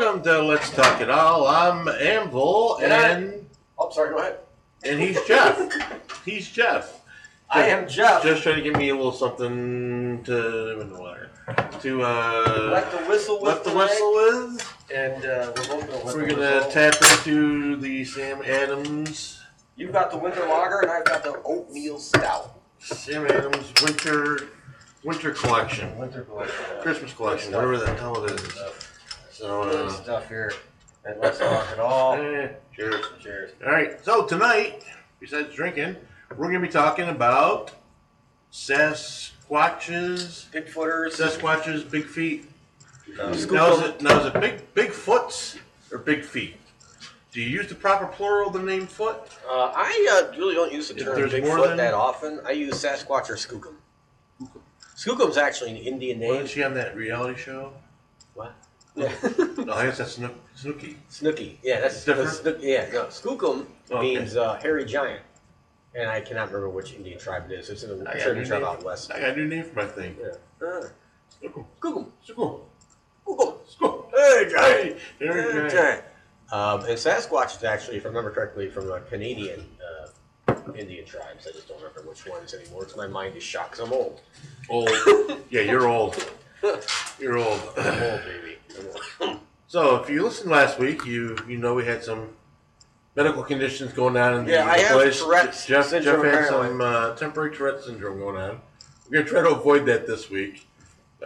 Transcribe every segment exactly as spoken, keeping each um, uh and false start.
Welcome to Let's Talk It All. I'm Anvil, and... and I, oh, sorry, go ahead. And he's Jeff. he's Jeff. I am Jeff. Just trying to give me a little something to... in the water. To, uh... Let the whistle with. Let the whistle with. And, uh... We're, gonna we're going to tap into the Sam Adams... You've got the winter lager, and I've got the oatmeal stout. Sam Adams winter... Winter collection. Winter collection. Yeah. Christmas collection. Whatever the hell it is. So, uh, stuff here. And let's talk it all. Eh, cheers. Cheers. All right. So tonight, besides drinking, we're going to be talking about Sasquatches. Bigfooters. Sasquatches, big feet. Um, now, is it, now is it big Bigfoots or big feet? Do you use the proper plural of the name foot? Uh, I uh, really don't use the term Bigfoot than... that often. I use Sasquatch or Skookum. Skookum's actually an Indian name. Wasn't she on that reality show? What? Yeah. No, I guess that's Sno- Snooky. Snooky, yeah, that's different. Snook- yeah, no, Skookum oh, means okay. uh, hairy giant, and I cannot remember which Indian tribe it is. It's in a certain tribe out west. I got a new name for my thing. Yeah. Uh, Skookum. Skookum. Skookum. Skookum. Skookum. Hey, giant. Hairy giant. giant. Um, and Sasquatch is actually, if I remember correctly, from a Canadian. Uh, Indian tribes. I just don't remember which ones anymore. It's my mind is shot because I'm old. Old. Yeah, you're old. You're old. I'm old, baby. I'm old. So, if you listened last week, you you know we had some medical conditions going on in the yeah, I place. Have Tourette's Jeff, syndrome, Jeff had apparently. some uh, temporary Tourette's syndrome going on. We're going to try to avoid that this week.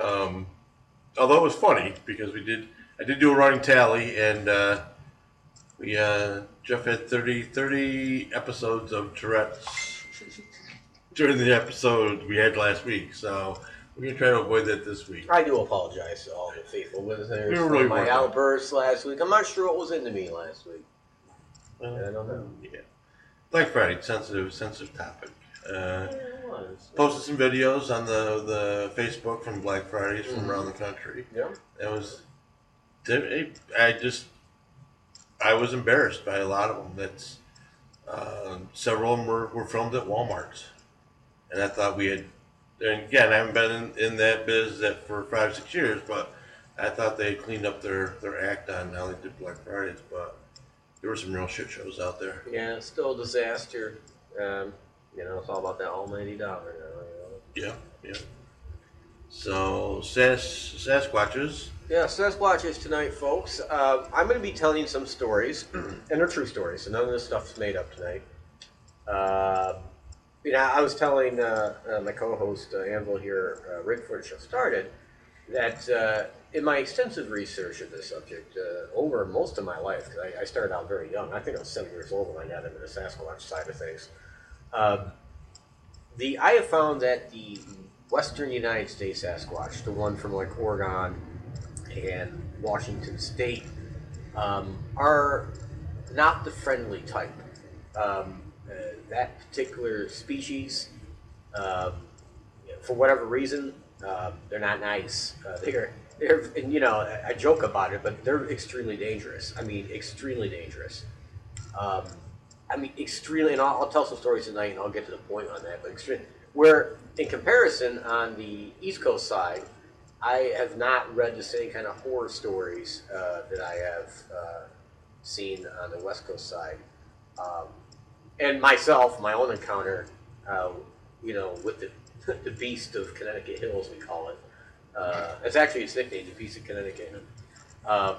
Um, although it was funny because we did, I did do a running tally and uh, we. Uh, Jeff had thirty, thirty episodes of Tourette's during the episode we had last week, so we're going to try to avoid that this week. I do apologize to all the faithful listeners we for really my outbursts out. last week. I'm not sure what was into me last week. Well, I don't know. Yeah. Black Friday, sensitive, sensitive topic. Uh, yeah, posted some videos on the, the Facebook from Black Fridays mm-hmm. from around the country. Yeah. It was... It, I just... I was embarrassed by a lot of them. That's uh, several of them were, were filmed at Walmart, and I thought we had. And again, I haven't been in, in that biz that for five, six years, but I thought they had cleaned up their, their act on how they did Black Fridays. But there were some real shit shows out there. Yeah, it's still a disaster. Um, you know, it's all about that almighty dollar. You know, you know? Yeah, yeah. So Sas- Sasquatches. Yeah, Sasquatches tonight, folks. Uh, I'm going to be telling you some stories, and they're true stories, so none of this stuff's made up tonight. Uh, you know, I was telling uh, uh, my co-host, uh, Anvil here, uh, right before the show started, that uh, in my extensive research of this subject, uh, over most of my life, because I, I started out very young, I think I was seven years old when I got into the Sasquatch side of things, uh, the I have found that the Western United States Sasquatch, the one from like Oregon, and Washington State um, are not the friendly type. Um, uh, that particular species, uh, for whatever reason, uh, they're not nice. Uh, they're, they're, and, you know, I joke about it, but they're extremely dangerous. I mean, extremely dangerous. Um, I mean, extremely, and I'll, I'll tell some stories tonight, and I'll get to the point on that. But extremely, where in comparison on the East Coast side, I have not read the same kind of horror stories uh, that I have uh, seen on the West Coast side. Um, and myself, my own encounter, uh, you know, with the, the Beast of Connecticut Hills, we call it. Uh, it's actually its nickname, the Beast of Connecticut. Uh,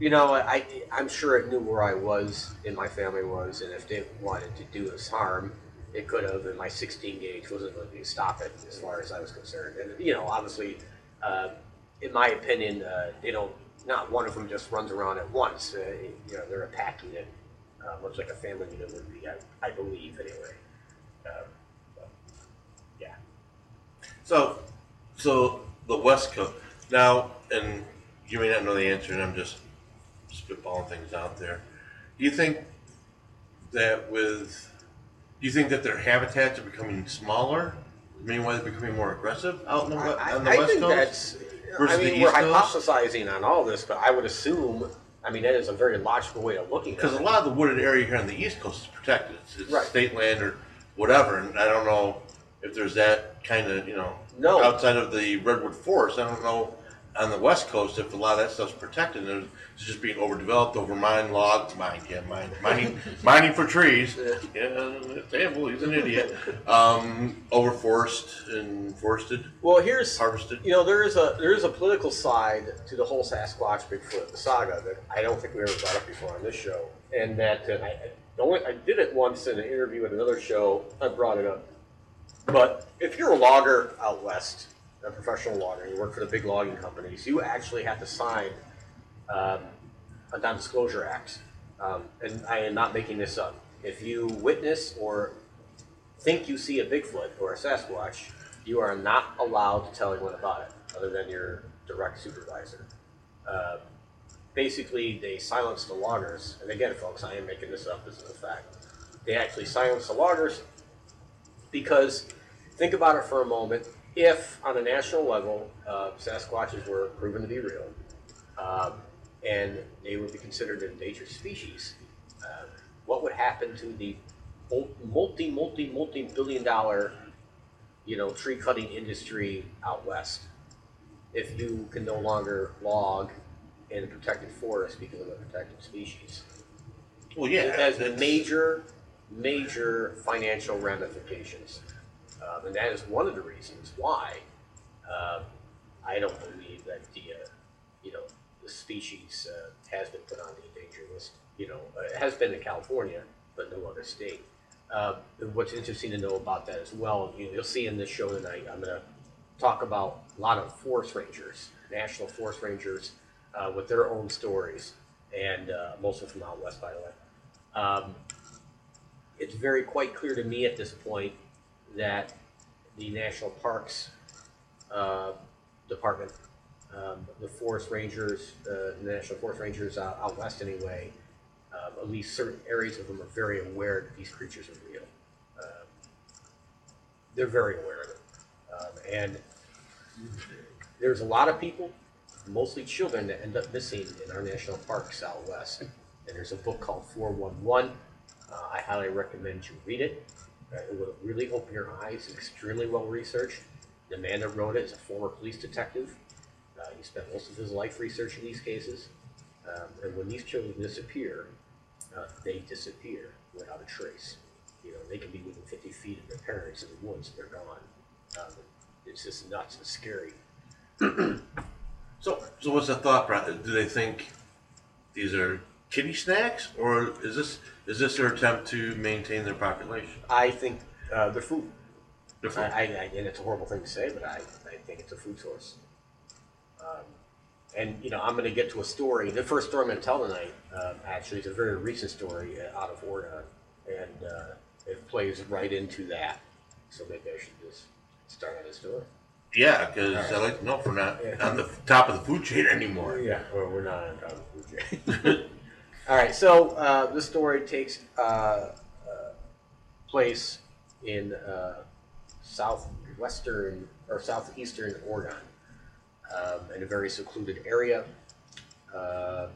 you know, I, I'm sure it knew where I was and my family was, and if they wanted to do us harm, it could have, and my sixteen gauge wasn't going to stop it, as far as I was concerned. And you know, obviously, uh, in my opinion, uh, they don't. Not one of them just runs around at once. Uh, you know, they're attacking it, uh, much like a family unit would be, I, I believe, anyway. Uh, but, yeah. So, so the West Coast now, and you may not know the answer, and I'm just spitballing things out there. Do you think that with Do you think that their habitats are becoming smaller? Meanwhile, they're becoming more aggressive out on the, I, on the I West think Coast? That's, I mean, we're Coast? hypothesizing on all this, but I would assume, I mean, that is a very logical way of looking at it. Because a lot of the wooded area here on the East Coast is protected. It's, it's right. state land or whatever, and I don't know if there's that kind of, you know, no. outside of the redwood forest. I don't know on the West Coast, if a lot of that stuff's protected, and it's just being overdeveloped, overmined, logged, mined, yeah, mined, mining, mining for trees. Yeah, Campbell, he's an idiot. Um, overforced and forested. Well, here's harvested. You know, there is a there is a political side to the whole Sasquatch Bigfoot saga that I don't think we ever brought up before on this show, and that uh, I the only, I did it once in an interview at another show. I brought it up, but if you're a logger out west, a professional logger, you work for the big logging companies, you actually have to sign um, a non-disclosure act. Um, and I am not making this up. If you witness or think you see a Bigfoot or a Sasquatch, you are not allowed to tell anyone about it, other than your direct supervisor. Uh, basically, they silence the loggers. And again, folks, I am making this up. This is a fact. They actually silence the loggers because, think about it for a moment, if, on a national level, uh, Sasquatches were proven to be real, um, and they would be considered an endangered species, uh, what would happen to the multi, multi, multi-billion dollar, you know, tree cutting industry out west if you can no longer log in a protected forest because of a protected species? Well, yeah, it has the major, major financial ramifications. Um, and that is one of the reasons why um, I don't believe that the, uh, you know, the species uh, has been put on the endangered list. You know, it has been in California, but no other state. Uh, what's interesting to know about that as well, you know, you'll see in this show tonight, I'm going to talk about a lot of forest rangers, national forest rangers, uh, with their own stories, and uh, mostly from out west, by the way. Um, it's very quite clear to me at this point that the National Parks uh, Department, um, the forest rangers, uh, the National Forest Rangers out, out west anyway, um, at least certain areas of them are very aware that these creatures are real. Um, they're very aware of it. Um, and there's a lot of people, mostly children, that end up missing in our national parks out west. And there's a book called four one one. Uh, I highly recommend you read it. Uh, it will really open your eyes. It's extremely well researched. The man that wrote it is a former police detective. Uh, he spent most of his life researching these cases. Um, and when these children disappear, uh, they disappear without a trace. You know, they can be within fifty feet of their parents in the woods. They're gone. Um, it's just nuts and scary. so, so what's the thought process? Do they think these are kitty snacks, or is this is this their attempt to maintain their population? I think uh, they're food. They're food. I, I, and it's a horrible thing to say, but I, I think it's a food source. Um, and you know, I'm going to get to a story. The first story I'm going to tell tonight, um, actually, is a very recent story out of Oregon, and uh, it plays right into that. So maybe I should just start on this story. Yeah, because right. I like to know if we're not yeah. on the top of the food chain anymore. Yeah, well, we're not on top of the food chain. All right, so uh, this story takes uh, uh, place in uh, southwestern or southeastern Oregon, um, in a very secluded area. Uh,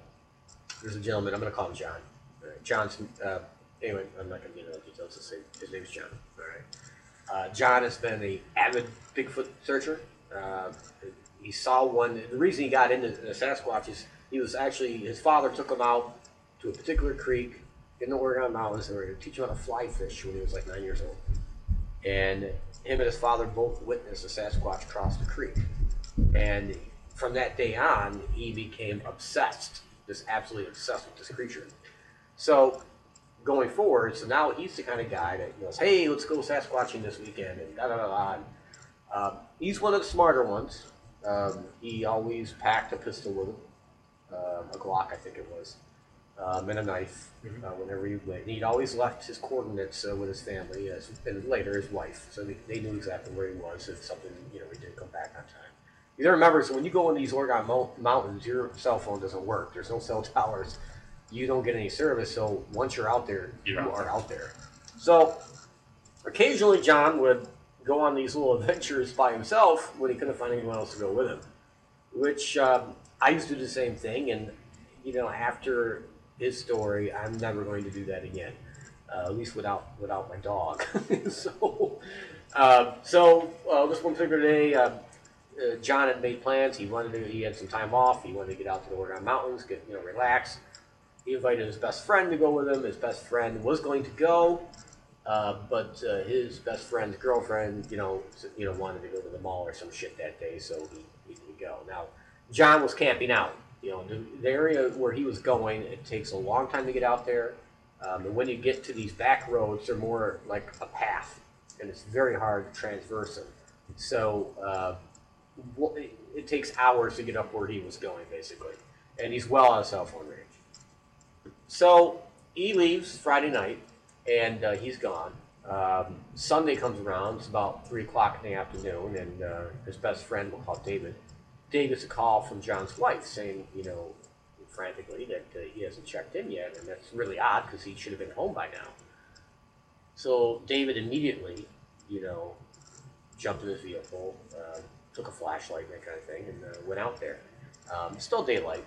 there's a gentleman, I'm going to call him John. Right, John's, uh, anyway, I'm not going to get into the details to say his name's John. All right. Uh, John has been an avid Bigfoot searcher. Uh, he saw one. The reason he got into the Sasquatch is he was actually, his father took him out to a particular creek in the Oregon Mountains, and they were going to teach him how to fly fish when he was like nine years old. And him and his father both witnessed a Sasquatch cross the creek. And from that day on, he became obsessed, just absolutely obsessed with this creature. So going forward, so now he's the kind of guy that goes, hey, let's go Sasquatching this weekend, and da da da da. And, um, he's one of the smarter ones. Um, he always packed a pistol with him. Um, a Glock, I think it was, um, and a knife, mm-hmm. uh, whenever he went. And he'd always left his coordinates uh, with his family, as, and later his wife, so they, they knew exactly where he was if something, you know, he didn't come back on time. You gotta remember, so when you go in these Oregon mo- mountains, your cell phone doesn't work. There's no cell towers. You don't get any service, so once you're out there, you're you out are there. out there. So occasionally John would go on these little adventures by himself when he couldn't find anyone else to go with him, which... Um, I used to do the same thing, and you know, after his story, I'm never going to do that again, uh, at least without without my dog. so, uh, so uh, this one particular day, uh, uh, John had made plans. He wanted to, he had some time off. He wanted to get out to the Oregon mountains, get, you know, relax. He invited his best friend to go with him. His best friend was going to go, uh, but uh, his best friend's girlfriend, you know, you know, wanted to go to the mall or some shit that day, so he, he didn't go. Now, John was camping out. You know, the, the area where he was going, it takes a long time to get out there. Um, and when you get to these back roads, they're more like a path, and it's very hard to transverse them. So uh, it, it takes hours to get up where he was going, basically. And he's well on a cell phone range. So he leaves Friday night, and uh, he's gone. Um, Sunday comes around. It's about three o'clock in the afternoon, and uh, his best friend, we'll call David. Dave gets a call from John's wife saying, you know, frantically, that uh, he hasn't checked in yet, and that's really odd because he should have been home by now. So David immediately, you know, jumped in his vehicle, uh, took a flashlight and that kind of thing, and uh, went out there. Um, still daylight.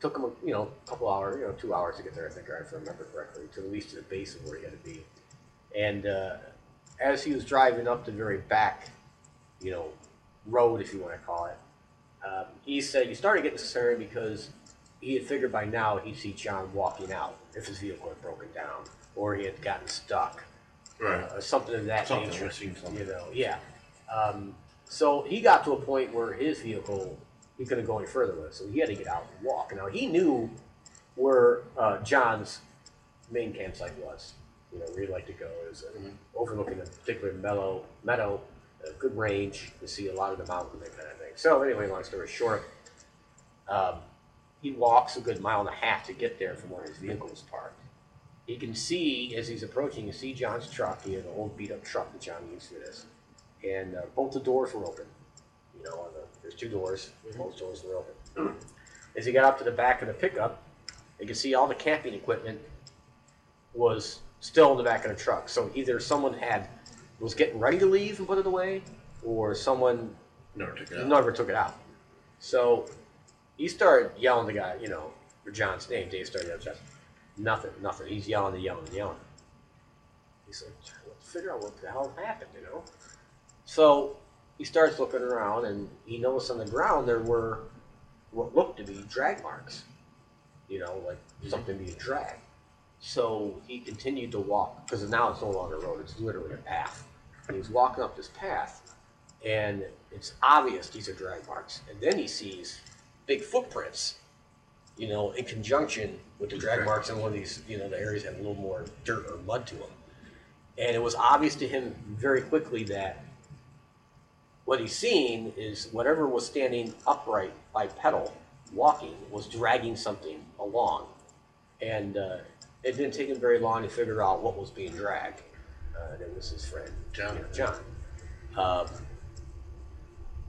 Took him, you know, a couple hours, you know, two hours to get there, I think, if I remember correctly, to at least to the base of where he had to be. And uh, as he was driving up the very back, you know, road, if you want to call it, Um, he said he started getting concerned because he had figured by now he'd see John walking out if his vehicle had broken down or he had gotten stuck, right, uh, or something of that something nature. Something. You know, yeah. Um, so he got to a point where his vehicle he couldn't go any further with, so he had to get out and walk. Now he knew where uh, John's main campsite was. You know, where he liked to go. It was uh, mm-hmm. overlooking a particular mellow meadow. A good range to see a lot of the mountain, that kind of thing. So anyway, long story short, um, he walks a good mile and a half to get there from where his vehicle is parked. He can see, as he's approaching, you see John's truck. He had an old beat-up truck that John used for this. And uh, both the doors were open. You know, on the, there's two doors. Mm-hmm. Both doors were open. As he got up to the back of the pickup, you can see all the camping equipment was still in the back of the truck. So either someone had... was getting ready to leave and put it away, or someone never took it out. Never took it out. So he started yelling the guy, you know, for John's name. Dave started yelling, nothing, nothing. He's yelling and yelling and yelling. He said, let's figure out what the hell happened, you know? So he starts looking around, and he noticed on the ground there were what looked to be drag marks, you know, like mm-hmm. something being dragged. So he continued to walk, because now it's no longer a road, it's literally a path. And he's walking up this path, and it's obvious these are drag marks. And then he sees big footprints, you know, in conjunction with the drag marks, and one of these, you know, the areas have a little more dirt or mud to them. And it was obvious to him very quickly that what he's seeing is whatever was standing upright, bipedal, walking, was dragging something along. And uh, it didn't take him very long to figure out what was being dragged. Uh, and it was his friend, John. You know, John. Um,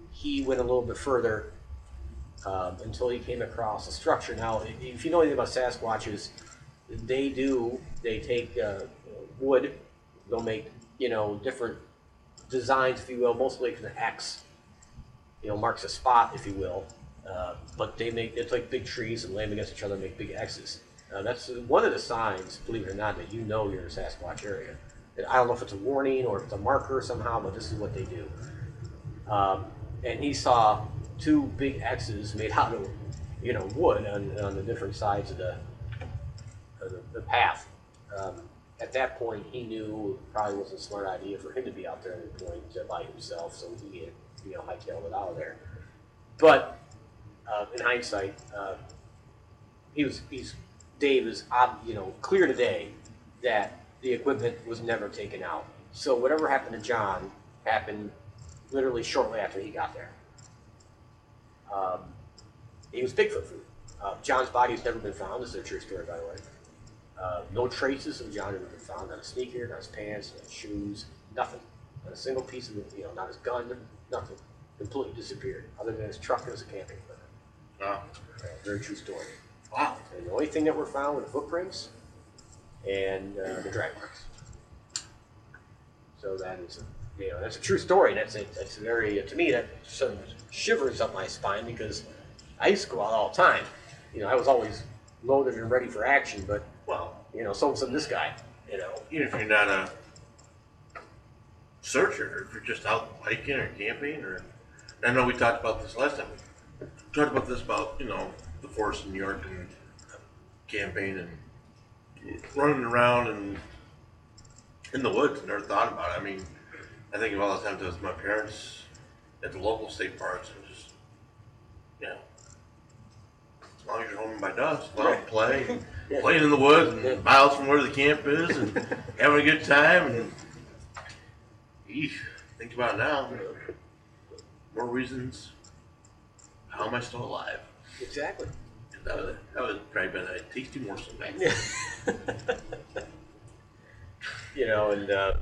he went a little bit further um, until he came across a structure. Now, if you know anything about Sasquatches, they do, they take uh, wood, they'll make, you know, different designs, if you will, mostly like an X, you know, marks a spot, if you will. Uh, but they make, it's like big trees and lay them against each other and make big X's. Uh, that's one of the signs, believe it or not, that you know you're in a Sasquatch area. And I don't know if it's a warning or if it's a marker somehow, but this is what they do. Um, and he saw two big X's made out of, you know, wood on, on the different sides of the of the, the path. Um, at that point, he knew it probably wasn't a smart idea for him to be out there at the point uh, by himself, so he had, you know, hightailed it out of there. But uh, in hindsight, uh, he was he's. Dave is, you know, clear today that the equipment was never taken out. So whatever happened to John happened literally shortly after he got there. Um, he was Bigfoot food. Uh, John's body has never been found. This is a true story, by the way. Uh, no traces of John have been found, not a sneaker, not his pants, not his shoes, nothing. Not a single piece of, you know, not his gun, nothing. Completely disappeared, other than his truck and his camping equipment. Wow. Uh, very true story. Wow. And the only thing that were found were the footprints and uh, the drag marks. So that is, a, you know, that's a true story. And that's a, that's a very, uh, to me, that sort of shivers up my spine because I used to go out all the time. You know, I was always loaded and ready for action, but, well, you know, so was this guy, you know. Even if you're not a searcher, if you're just out hiking or camping or I know we talked about this last time. We talked about this about, you know, the forest in New York and campaign and running around and in the woods. Never thought about it. I mean, I think of all the times it was my parents at the local state parks and just, you know, as long as you're home by dusk, let them play. And yeah. Playing in the woods and yeah. miles from where the camp is and having a good time. And eesh, think about it now. More reasons. How am I still alive? Exactly. That would, that would probably been a tasty morsel back then. You know, and, uh,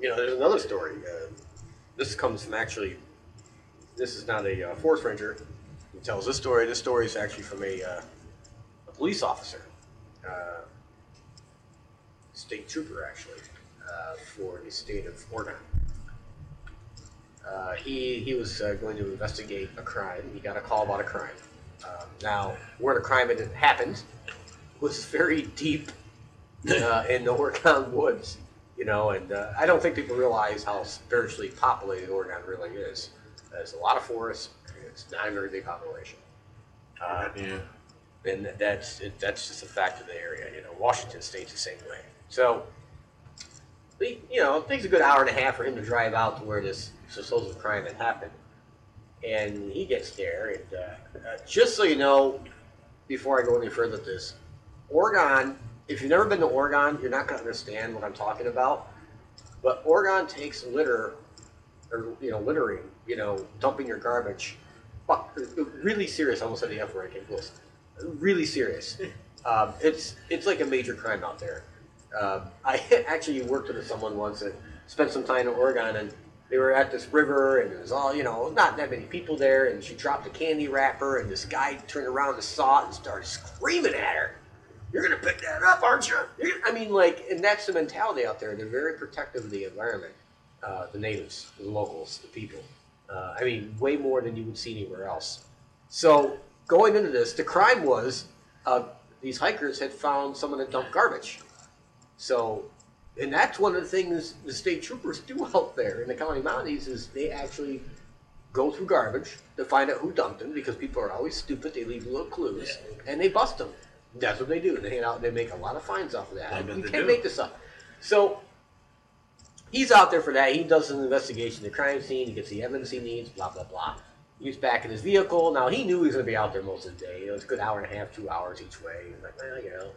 you know, there's another story. Uh, this comes from actually, this is not a uh, forest ranger who tells this story. This story is actually from a, uh, a police officer, uh, state trooper, actually, uh, for the state of Oregon. Uh, he, he was uh, going to investigate a crime. He got a call about a crime. Um, now, where the crime had happened was very deep uh, in the Oregon woods, you know, and uh, I don't think people realize how spiritually populated Oregon really is. There's a lot of forests, and it's not a very big population. Uh, yeah. And that's it, that's just a fact of the area, you know. Washington State's the same way. So, you know, it takes a good hour and a half for him to drive out to where this supposed crime had happened. And he gets there, and uh, uh, just so you know, before I go any further with this, Oregon, if you've never been to Oregon, you're not going to understand what I'm talking about, but Oregon takes litter, or, you know, littering, you know, dumping your garbage, fuck, really serious. I almost said the F word, I can't close. Really serious. um, it's it's like a major crime out there. Uh, I actually worked with someone once and spent some time in Oregon, and they were at this river, and it was all, you know, not that many people there, and she dropped a candy wrapper, and this guy turned around and saw it and started screaming at her, "You're going to pick that up, aren't you?" You're I mean, like, and that's the mentality out there. They're very protective of the environment, uh, the natives, the locals, the people. Uh, I mean, way more than you would see anywhere else. So going into this, the crime was uh, these hikers had found someone that dumped garbage. So... and that's one of the things the state troopers do out there in the county mounties is they actually go through garbage to find out who dumped them, because people are always stupid. They leave little clues, yeah. and they bust them. That's what they do. They hand out. They make a lot of fines off of that. I mean, you can't do. make this up. So he's out there for that. He does an investigation of the crime scene. He gets the evidence he needs, blah, blah, blah. He's back in his vehicle. Now, he knew he was going to be out there most of the day. You know, it's a good hour and a half, two hours each way. He's like, well, you know.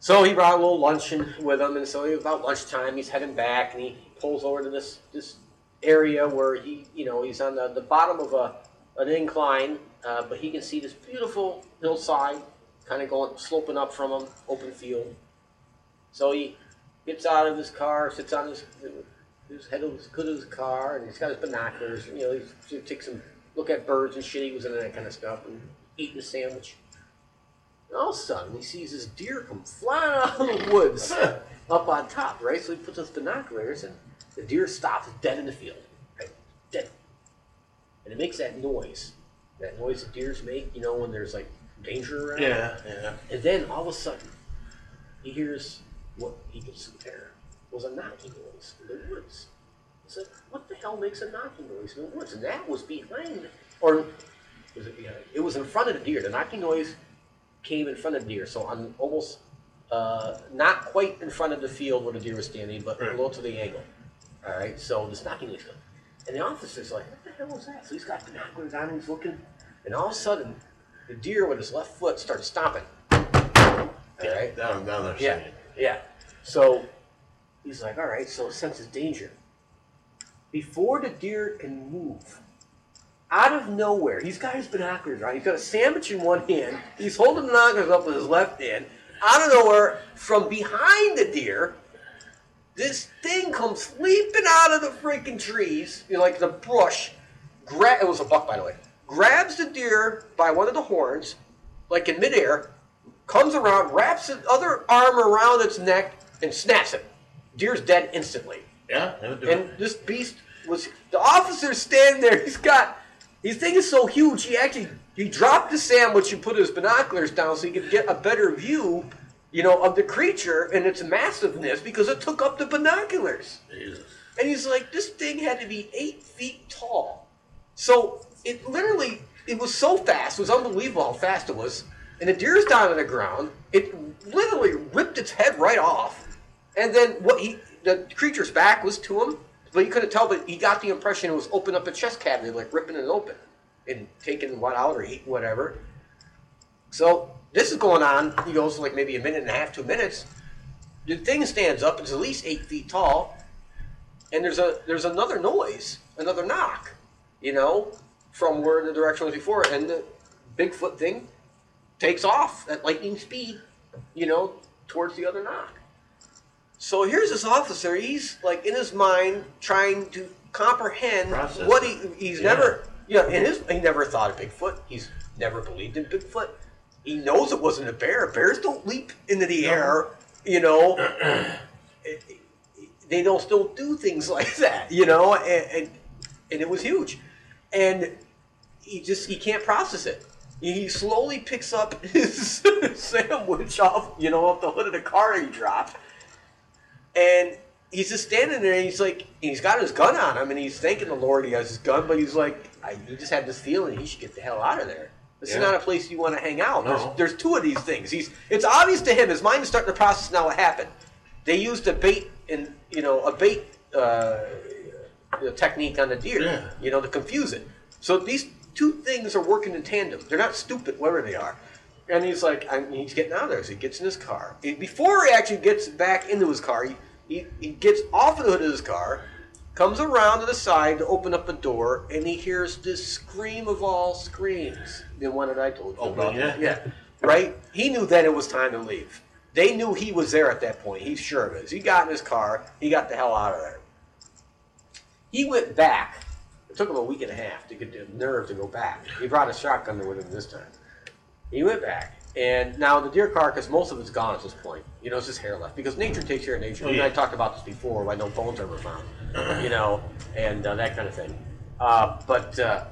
So he brought a little luncheon with him, and so about lunchtime, he's heading back, and he pulls over to this this area where he, you know, he's on the, the bottom of a an incline, uh, but he can see this beautiful hillside, kind of going sloping up from him, open field. So he gets out of his car, sits on his his head of his, hood of his car, and he's got his binoculars. You know, he, he takes a look at birds and shit. He was into that kind of stuff, and eating a sandwich. All of a sudden, he sees this deer come flying out of the woods up on top, right? So he puts his binoculars, and the deer stops dead in the field, right? Dead. And it makes that noise, that noise that deers make, you know, when there's, like, danger around. Yeah, yeah. And then, all of a sudden, he hears what he can compare was a knocking noise in the woods. He said, what the hell makes a knocking noise in the woods? And that was behind, or was it behind? It was in front of the deer. The knocking noise came in front of the deer, so I'm almost uh, not quite in front of the field where the deer was standing, but a little to the angle. All right, so this knocking noise comes. And the officer's like, what the hell was that? So he's got binoculars on, and he's looking, and all of a sudden, the deer with his left foot starts stomping. All right? Now, now they're yeah, saying. Yeah. So he's like, all right, so it senses danger. Before the deer can move, out of nowhere, he's got his binoculars, right? He's got a sandwich in one hand. He's holding the binoculars up with his left hand. Out of nowhere, from behind the deer, this thing comes leaping out of the freaking trees, you know, like the brush. Gra- it was a buck, by the way. Grabs the deer by one of the horns, like in midair, comes around, wraps his other arm around its neck, and snaps it. Deer's dead instantly. Yeah, that would do it. And this beast was... the officer's standing there. He's got... his thing is so huge, he actually, he dropped the sandwich and put his binoculars down so he could get a better view, you know, of the creature and its massiveness because it took up the binoculars. Jesus. And he's like, this thing had to be eight feet tall. So it literally, it was so fast. It was unbelievable how fast it was. And the deer's down on the ground. It literally ripped its head right off. And then what he, the creature's back was to him, but he couldn't tell. But he got the impression it was opening up a chest cavity, like ripping it open and taking what out or eating whatever. So this is going on. He goes like maybe a minute and a half, two minutes. The thing stands up. It's at least eight feet tall. And there's a there's another noise, another knock, you know, from where the direction was before. And the Bigfoot thing takes off at lightning speed, you know, towards the other knock. So here's this officer. He's like in his mind trying to comprehend process. What he he's yeah. never yeah in his he never thought of Bigfoot. He's never believed in Bigfoot. He knows it wasn't a bear. Bears don't leap into the no. air, you know. it, it, they don't still do things like that, you know, and, and and it was huge. And he just, he can't process it. He slowly picks up his sandwich off, you know, off the hood of the car he dropped. And he's just standing there, and he's like, he's got his gun on him, and he's thanking the Lord he has his gun, but he's like, I, he just had this feeling he should get the hell out of there. This yeah. is not a place you want to hang out. No. There's, there's two of these things. He's, it's obvious to him. His mind is starting to process now what happened. They used a bait and, you know, a bait uh, technique on the deer, yeah. you know, to confuse it. So these two things are working in tandem. They're not stupid, whatever they are. And he's like, I'm, he's getting out of there. So he gets in his car. He, before he actually gets back into his car, he, he, he gets off of the hood of his car, comes around to the side to open up a door, and he hears this scream of all screams. The one that I told you oh, about. Yeah. yeah. Right? He knew that it was time to leave. They knew he was there at that point. He's sure of it. He got in his car. He got the hell out of there. He went back. It took him a week and a half to get the nerve to go back. He brought a shotgun with him this time. He went back. And now the deer carcass, most of it's gone at this point. You know, it's just hair left. Because nature takes care of nature. Oh, yeah. And I talked about this before, why no bones are ever found. You know, and uh, that kind of thing. Uh, but... Uh,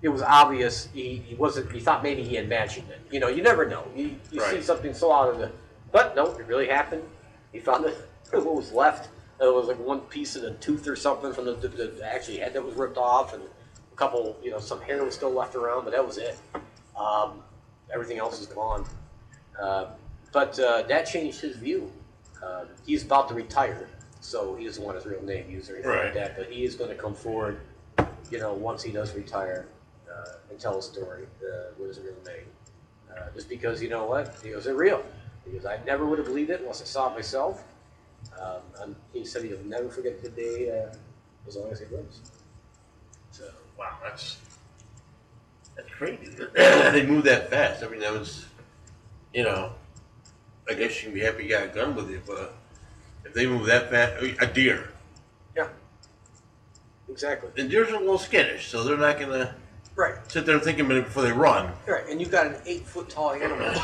It was obvious he, he wasn't. He thought maybe he had imagined it. You know, you never know. You, you right. see something so out of the. But no, it really happened. He found it. What was left? It was like one piece of the tooth or something from the, the, the actually head that was ripped off, and a couple, you know, some hair was still left around, but that was it. Um, everything else is gone. Uh, but uh, that changed his view. Uh, he's about to retire, so he doesn't want his real name used or anything right. like that. But he is going to come forward, you know, once he does retire. Uh, and tell a story. Uh, what is a real name? Uh, just because, you know what? He goes, they're real. Because I never would have believed it unless I saw it myself. Um, and he said he'll never forget the day uh, as long as he lives. So wow, that's that's crazy. They move that fast. I mean, that was, you know, I guess you can be happy you got a gun with you, but if they move that fast, a deer. Yeah. Exactly. And deers are a little skittish, so they're not going to. Right. Sit there and think a minute before they run. Right, and you've got an eight-foot-tall animal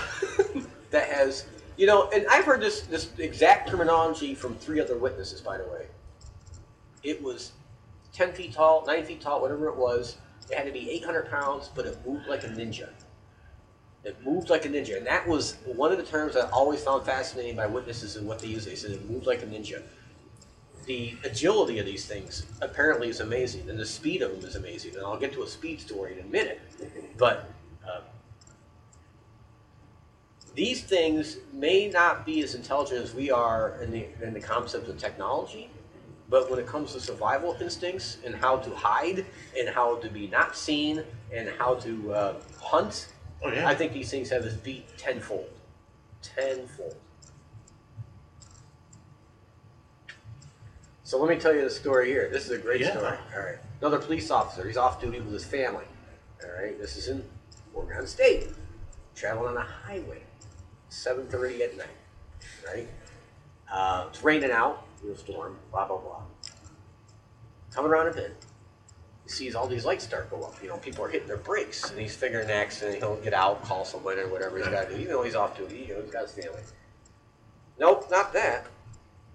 that has, you know, and I've heard this this exact terminology from three other witnesses, by the way. It was ten feet tall, nine feet tall, whatever it was. It had to be eight hundred pounds, but it moved like a ninja. It moved like a ninja, and that was one of the terms I always found fascinating by witnesses and what they use. They said it moved like a ninja. The agility of these things apparently is amazing, and the speed of them is amazing. And I'll get to a speed story in a minute. But um, these things may not be as intelligent as we are in the, in the concept of technology, but when it comes to survival instincts and how to hide and how to be not seen and how to uh, hunt, oh, yeah. I think these things have this beat tenfold. Tenfold. So let me tell you the story here. This is a great yeah. story. All right. Another police officer. He's off duty with his family. All right. This is in Oregon State. Traveling on a highway. seven thirty at night. Right. Uh, it's raining out. Real storm. Blah, blah, blah. Coming around a bend. He sees all these lights start go up. You know, people are hitting their brakes. And he's figuring an accident. He'll get out, call someone, or whatever he's got to do. Even though he's off duty, you know, he's got his family. Nope, not that.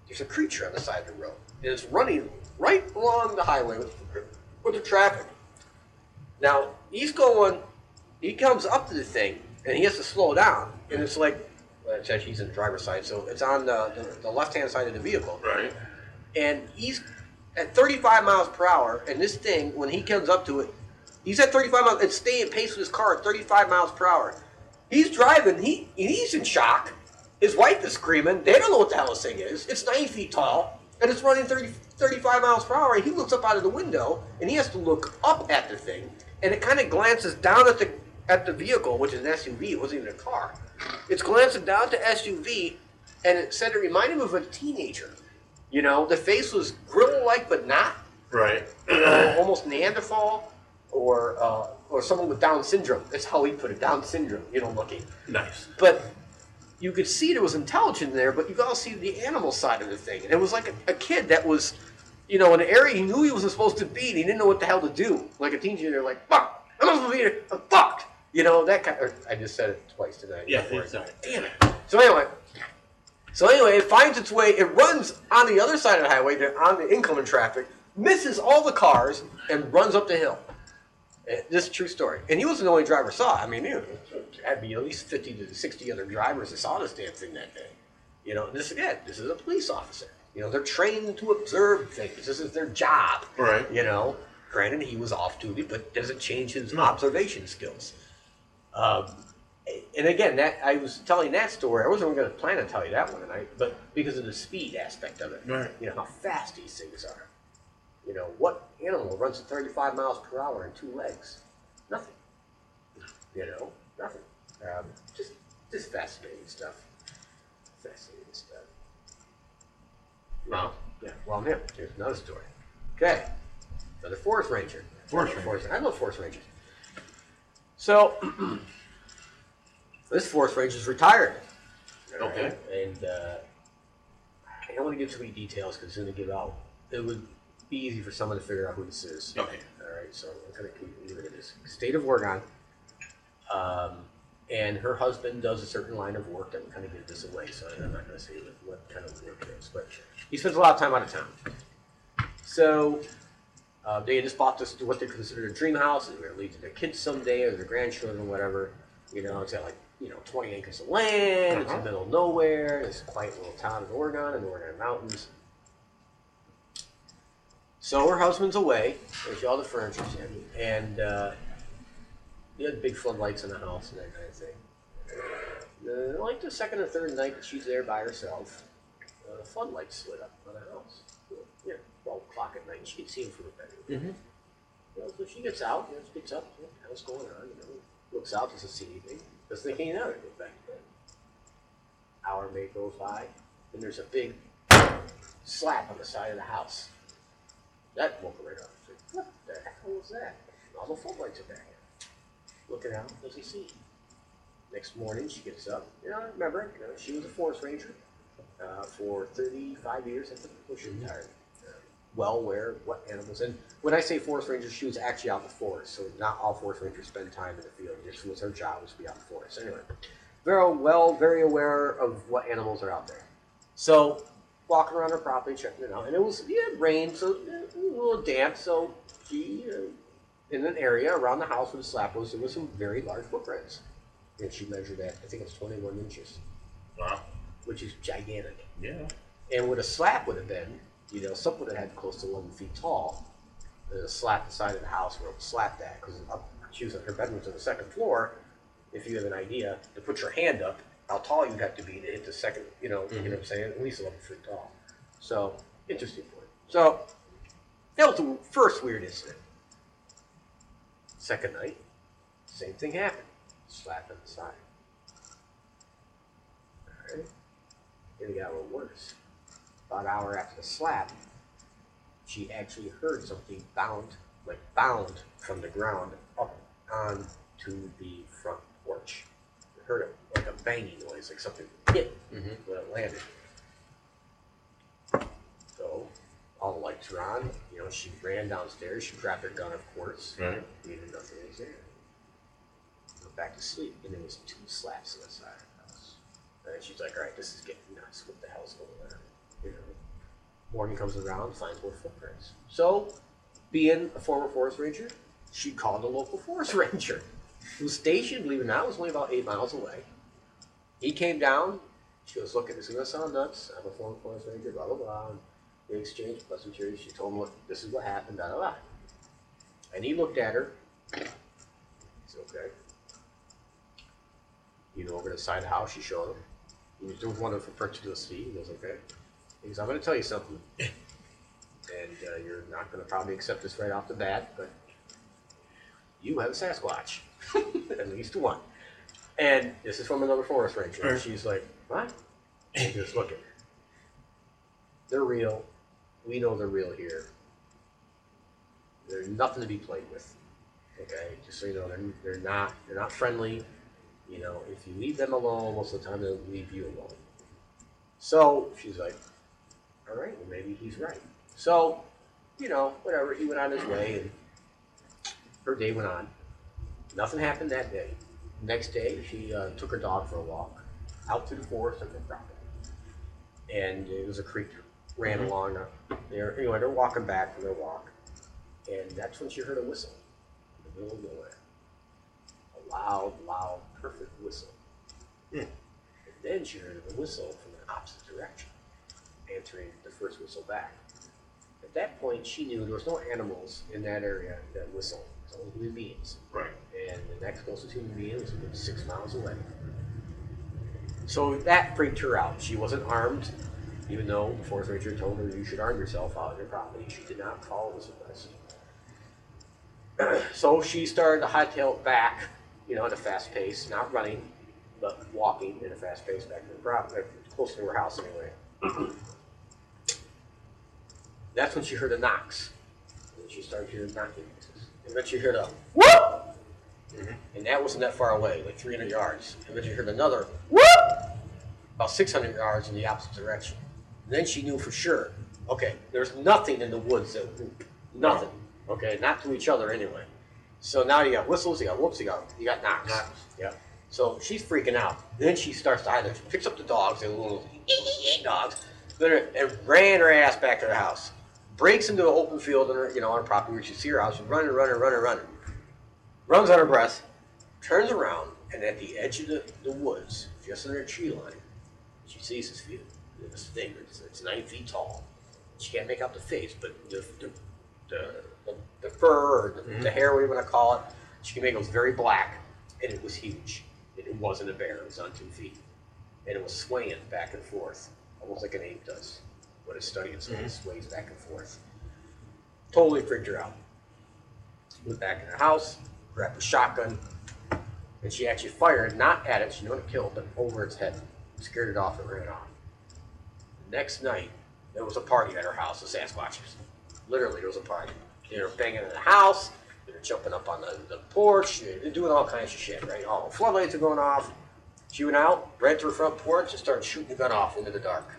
There's a creature on the side of the road. And it's running right along the highway with, with the traffic. Now, he's going, he comes up to the thing, and he has to slow down. And it's like, well, it's actually he's in the driver's side, so it's on the, the, the left-hand side of the vehicle. Right. and he's at thirty-five miles per hour, and this thing, when he comes up to it, he's at thirty-five miles, it's staying pace with his car at thirty-five miles per hour. He's driving, he he's in shock. His wife is screaming. They don't know what the hell this thing is. It's nine feet tall, and it's running thirty, thirty-five miles per hour, and he looks up out of the window, and he has to look up at the thing, and it kind of glances down at the at the vehicle, which is an S U V. It wasn't even a car. It's glancing down at the S U V, and it said it reminded him of a teenager. You know, the face was grill-like, but not. Right. You know, almost Neanderthal or uh, or someone with Down syndrome. That's how he put it, Down syndrome, you know, looking. Nice. But you could see there was intelligence there, but you could also see the animal side of the thing. And it was like a, a kid that was, you know, in an area he knew he wasn't supposed to be, and he didn't know what the hell to do. Like a teenager, like, fuck, I'm not supposed to be here, I'm fucked. You know, that kind of, I just said it twice tonight. Yeah, sorry. Damn it. So anyway, so anyway, it finds its way, it runs on the other side of the highway, on the incoming traffic, misses all the cars, and runs up the hill. This is a true story. And he wasn't the only driver saw it. I mean, it had to be at least fifty to sixty other drivers that saw this damn thing that day. You know, this again, this is a police officer. You know, they're trained to observe things. This is their job. Right. You know, granted, he was off duty, but it doesn't change his observation skills. Um, and again, that I was telling that story. I wasn't going to plan to tell you that one tonight, but because of the speed aspect of it, right. You know how fast these things are. You know, what animal runs at thirty-five miles per hour in two legs? Nothing. You know, nothing. Um, just, just fascinating stuff. Fascinating stuff. Wow. Yeah. Well, now here's another story. Okay. Another forest ranger. Forest ranger. I love forest rangers. So, this forest ranger is retired. Okay. Right? And uh, I don't want to give too many details because it's going to give out. It would be easy for someone to figure out who this is. Okay. All right. So, I'm going to leave it at this. State of Oregon. Um, and her husband does a certain line of work that would kind of give this away. So, I'm not going to say what kind of work it is. But he spends a lot of time out of town. So, Uh, they just bought this, what they consider a dream house, and they're going to lead to their kids someday or their grandchildren or whatever. You know, it's got like, you know, twenty acres of land, it's in the middle of nowhere, it's a quiet little town in Oregon, in the Oregon Mountains. So her husband's away, there's all the furniture's in, and uh, he had big floodlights in the house and that kind of thing. Uh, like the second or third night that she's there by herself, uh, the floodlights lit up on the house. Yeah. twelve o'clock at night, she could see him from her bedroom. Mm-hmm. You know, so she gets out, you know, she gets up, you know, what's going on, you know, looks out, doesn't see anything, doesn't think anything of it, goes back to bed. Hour may goes by, and there's a big slap on the side of the house. That woke her right up. She's like, what the hell was that? And all the floodlights are back here. Looking out, what does he see? Next morning, she gets up. You know, remember, you know, she was a forest ranger uh, for thirty-five years, I think, before she retired. Well aware of what animals, and when I say forest ranger, she was actually out in the forest, so not all forest rangers spend time in the field. This was her job, was to be out in the forest. Anyway, very well, very aware of what animals are out there. So, walking around her property, checking it out, and it was, yeah, it rained, so it was a little damp, so she, uh, in an area around the house where the slap was, there was some very large footprints, and she measured at, I think it was twenty-one inches. Wow. Which is gigantic. Yeah. And what a slap would have been, you know, something that had close to eleven feet tall, uh, slap the side of the house where it slapped at, because she was in her bedroom on the second floor. If you have an idea to put your hand up, how tall you'd have to be to hit the second, you know, mm-hmm. You know what I'm saying, at least eleven feet tall. So, interesting point. So, that was the first weird incident. Second night, same thing happened. Slap on the side. All right. Then it got a little worse. About an hour after the slap, she actually heard something bound, like bound from the ground up on to the front porch. She heard it like a banging noise, like something hit mm-hmm. when it landed. So all the lights were on. You know, she ran downstairs. She grabbed her gun, of course. Right. We didn't know nothing was there. Went back to sleep, and there was two slaps on the side of the house. And she's like, "All right, this is getting nuts. What the hell's going on?" You know, morning comes around, finds more footprints. So, being a former forest ranger, she called the local forest ranger, who was stationed, believe it or not, was only about eight miles away. He came down. She goes, "Look, this is going to sound nuts. I'm a former forest ranger, blah, blah, blah. They exchanged pleasantries. She told him, look, this is what happened, da da da. And he looked at her. He's okay. You know, over to the side house, she showed him. He was doing one of her purchases. He goes, okay. He goes, I'm going to tell you something. And uh, you're not going to probably accept this right off the bat, but you have a Sasquatch. At least one. And this is from another forest ranger. And she's like, what? And he goes, look at her. They're real. We know they're real here. They're nothing to be played with. Okay, just so you know, they're they're not they're not friendly. You know, if you leave them alone, most of the time they'll leave you alone. So she's like, all right, well maybe he's right. So, you know, whatever. He went on his way, and her day went on. Nothing happened that day. Next day, she uh, took her dog for a walk out through the forest and the property, and it was a creek. Ran along there. Anyway, they're walking back from their walk, and that's when she heard a whistle in the middle of nowhere. A loud, loud, perfect whistle. Mm. And then she heard a whistle from the opposite direction, answering the first whistle back. At that point, she knew there was no animals in that area that whistled. It was only human beings. Right. And the next closest human being was about six miles away. So that freaked her out. She wasn't armed. Even though the forest ranger told her you should arm yourself out of your property, she did not follow this advice. So she started to hightail back, you know, at a fast pace, not running, but walking at a fast pace back to the property, close to her house anyway. That's when she heard the knocks. And she started hearing knocking noises. And then she heard a whoop! Mm-hmm. And that wasn't that far away, like three hundred yards. And then she heard another whoop! About six hundred yards in the opposite direction. Then she knew for sure, okay, there's nothing in the woods that whoop. Nothing. Okay, not to each other anyway. So now you got whistles, you got whoops, you got you got knocks. knocks. Yeah. So she's freaking out. Then she starts to hide there. She picks up the dogs, the little dogs, and ran her ass back to the house. Breaks into the open field on her, you know, on her property where she sees her house. She's running, running, running, running. Runs on her breath, turns around, and at the edge of the, the woods, just under a tree line, she sees this view. This thing, it's, it's nine feet tall. She can't make out the face, but the the, the, the fur, or the, mm-hmm. the hair, whatever you want to call it, she can make it was very black, and it was huge. It wasn't a bear, it was on two feet. And it was swaying back and forth, almost like an ape does. What it's studying, so mm-hmm. it sways back and forth. Totally freaked her out. Went back in her house, grabbed a shotgun, and she actually fired, not at it, she knew it killed, but over its head. Scared it off and ran off. Next night, there was a party at her house, the Sasquatches. Literally, there was a party. They were banging in the house, they were jumping up on the, the porch, they were doing all kinds of shit, right? All the floodlights were going off. She went out, ran to her front porch, and started shooting the gun off into the dark.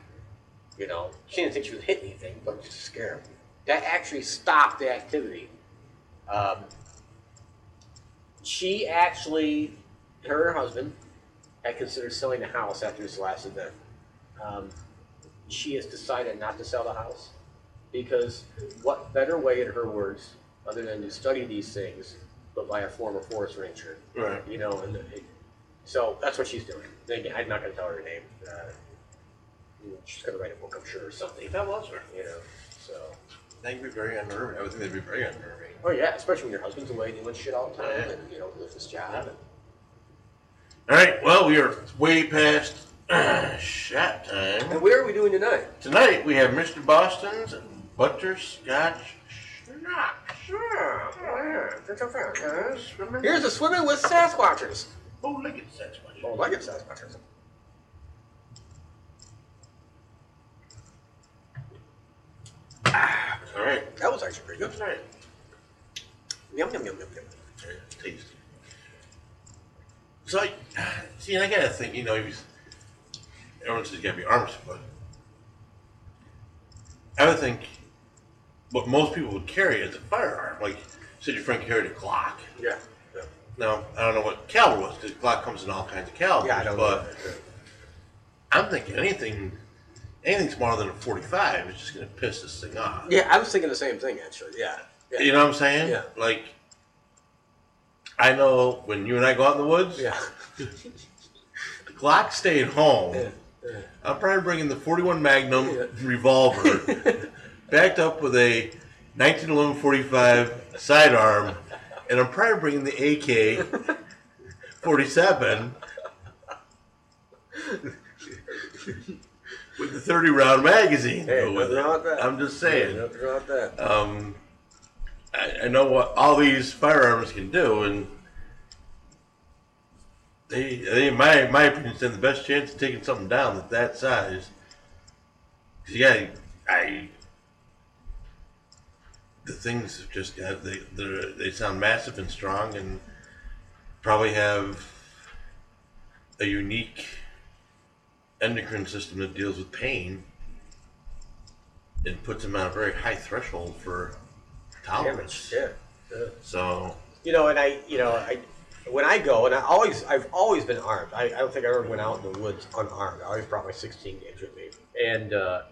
You know, she didn't think she was hitting anything, but it just scared her. That actually stopped the activity. Um, she actually, her and her husband, had considered selling the house after this last event. Um, She has decided not to sell the house because what better way, in her words, other than to study these things, but by a former forest ranger, right? You know, and it, so that's what she's doing. They, I'm not going to tell her her name. Uh, you know, she's going to write a book, I'm sure, or something. That was her, you know. So that'd be very unnerving. I would think that'd be very unnerving. Oh yeah, especially when your husband's away doing shit all the time, yeah. And you know, with his job. And, all right. Well, we are way past. Uh, shot time. And where are we doing tonight? Tonight we have Mister Boston's Butterscotch Schnock. Sure. Yeah. Here's a swimming with Sasquatchers. Bow-legged Sasquatchers. Bow-legged Sasquatchers. Ah, all right. That was actually pretty good. All right. Yum, yum, yum, yum, yum. Tasty. So, I, see, and I gotta think, you know, if you everyone says you gotta be armed, but I would think what most people would carry is a firearm. Like, said your friend carried a Glock. Yeah. yeah. Now, I don't know what caliber was, because Glock comes in all kinds of calibers. Yeah, I don't but know. I'm thinking anything, anything smaller than a forty-five is just gonna piss this thing off. Yeah, I was thinking the same thing, actually. Yeah. yeah. You know what I'm saying? Yeah. Like, I know when you and I go out in the woods. Yeah. The Glock stayed home. Yeah. I'm probably bringing the forty-one Magnum yeah. revolver backed up with a nineteen eleven forty-five sidearm, and I'm probably bringing the A K forty-seven with the thirty round magazine. Hey, nothing wrong with that. I'm just saying. Hey, nothing wrong with that. Um, I, I know what all these firearms can do, and they, they in my my opinion, stand the best chance of taking something down at that size. Cause you gotta, I. The things have just got, they they sound massive and strong, and probably have a unique endocrine system that deals with pain and puts them on a very high threshold for tolerance. Yeah, yeah. So you know, and I, you know, I when I go, and I always, I've always been armed. I, I don't think I ever went out in the woods unarmed. I always brought my sixteen gauge with me, and. Uh,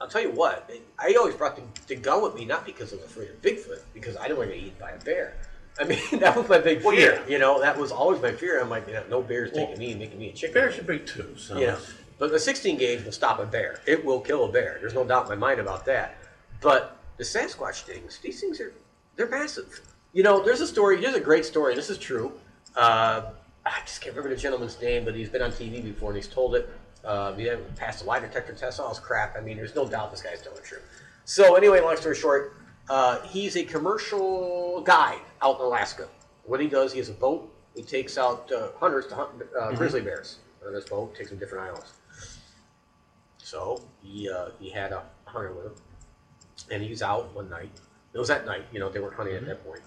I'll tell you what, I always brought the, the gun with me, not because I was afraid of Bigfoot, because I didn't want to get eaten by a bear. I mean, that was my big fear. Well, yeah. You know, that was always my fear. I'm like, you know, no bear's taking well, me and making me a chicken. Bears are big too. So. Yeah. But the sixteen gauge will stop a bear. It will kill a bear. There's no doubt in my mind about that. But the Sasquatch things, these things are, they're massive. You know, there's a story, here's a great story, this is true. Uh, I just can't remember the gentleman's name, but he's been on T V before and he's told it. Um, he didn't pass the lie detector test, all this crap. I mean, there's no doubt this guy's telling the truth. So anyway, long story short, uh, he's a commercial guide out in Alaska. What he does, he has a boat. He takes out uh, hunters to hunt uh, grizzly mm-hmm. bears on this boat, takes them to different islands. So he uh, he had a hunter with him, and he was out one night. It was at night, you know, they weren't hunting mm-hmm. at that point.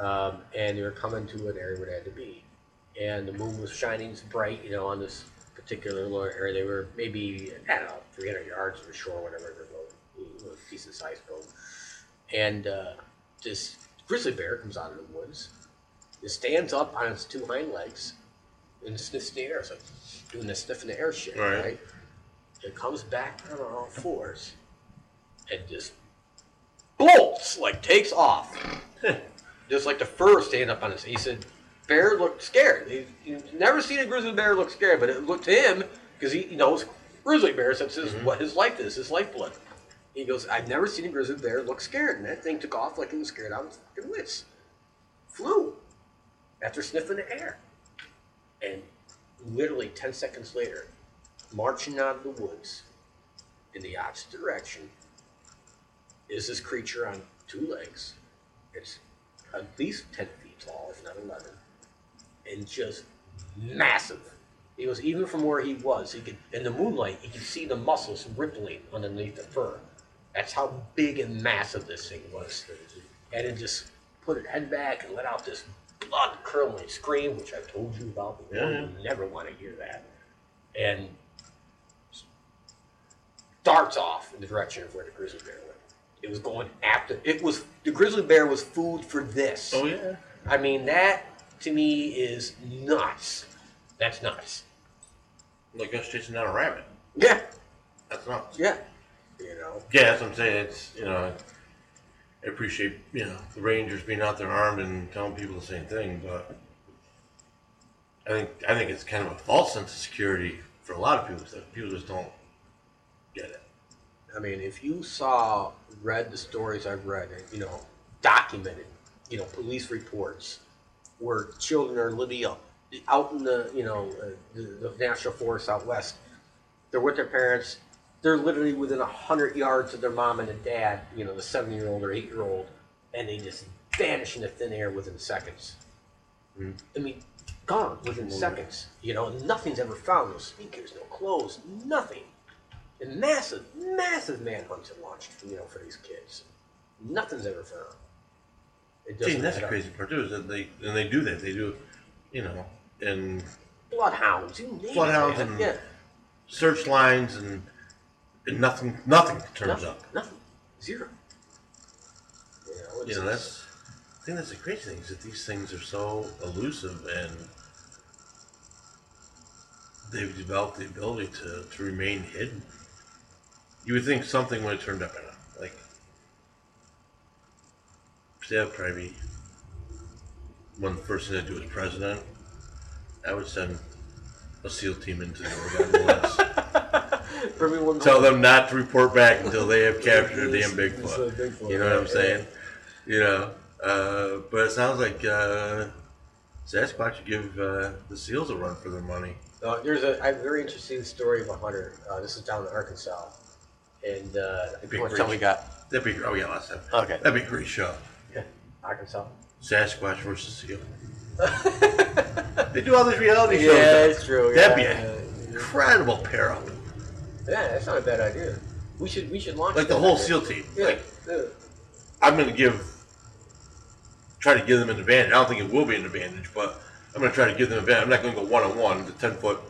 Um, and they were coming to an area where they had to be. And the moon was shining bright, you know, on this particular little area. They were maybe, I don't know, three hundred yards from the shore, whatever their boat, a decent sized boat. And uh, this grizzly bear comes out of the woods, it stands up on its two hind legs and sniffs the air. It's like doing the sniff in the air shit, right. right? It comes back on all fours and just bolts, like takes off. Just like the fur standing up on its, he said, bear looked scared. He's, he's never seen a grizzly bear look scared, but it looked to him, because he, he knows grizzly bears, that's his, mm-hmm. what his life is, his lifeblood. He goes, I've never seen a grizzly bear look scared, and that thing took off like it was scared out of its wits. Flew after sniffing the air. And literally ten seconds later, marching out of the woods in the opposite direction is this creature on two legs. It's at least ten feet tall, if not eleven. And just massive. He was, even from where he was, he could, in the moonlight, he could see the muscles rippling underneath the fur. That's how big and massive this thing was. And it just put its head back and let out this blood-curdling scream, which I've told you about before. Yeah. You never want to hear that. And darts off in the direction of where the grizzly bear went. It was going after. It was, the grizzly bear was food for this. Oh yeah. I mean, that to me is nuts. That's nuts. Like us chasing down a rabbit. Yeah. That's nuts. Yeah. You know. Yeah, that's what I'm saying. It's, you know, I appreciate, you know, the Rangers being out there armed and telling people the same thing, but I think I think it's kind of a false sense of security for a lot of people. So people just don't get it. I mean, if you saw, read the stories I've read, you know, documented, you know, police reports, where children are living up, out in the, you know, uh, the, the national forest out west. They're with their parents. They're literally within one hundred yards of their mom and the dad, you know, the seven-year-old or eight-year-old, and they just vanish into thin air within seconds. Mm. I mean, gone within seconds. You know, nothing's ever found. No speakers, no clothes, nothing. And massive, massive manhunts are launched, you know, for these kids. Nothing's ever found. See, that's the crazy part too, is that they, and they do that, they do, you know, and bloodhounds, you name bloodhounds it, and yeah. search lines, and, and nothing, nothing turns nothing, up, nothing, zero. Yeah, you know, that's, I think that's the crazy thing, is that these things are so elusive, and they've developed the ability to, to remain hidden. You would think something would have turned up enough, like. That would probably be one of the first things I'd do as president. I would send a SEAL team into Oregon. Everyone tell them not to report back until they have captured a damn Bigfoot. Bigfoot. You know what I'm saying? Yeah. You know, uh, but it sounds like uh, Sasquatch should give uh, the SEALs a run for their money. Uh, there's a, a very interesting story of a hunter. Uh, this is down in Arkansas, and uh, what time we got? That'd be oh yeah, last time. Okay, that'd be a great show. Yeah, Arkansas. Sasquatch versus SEAL. They do all these reality shows. Yeah, that's true. That'd yeah. be an incredible pair up. Yeah, that's not a bad idea. We should we should launch like the whole SEAL team. Yeah. Like, yeah. I'm gonna give try to give them an advantage. I don't think it will be an advantage, but I'm gonna try to give them an advantage. I'm not gonna go one on one the ten foot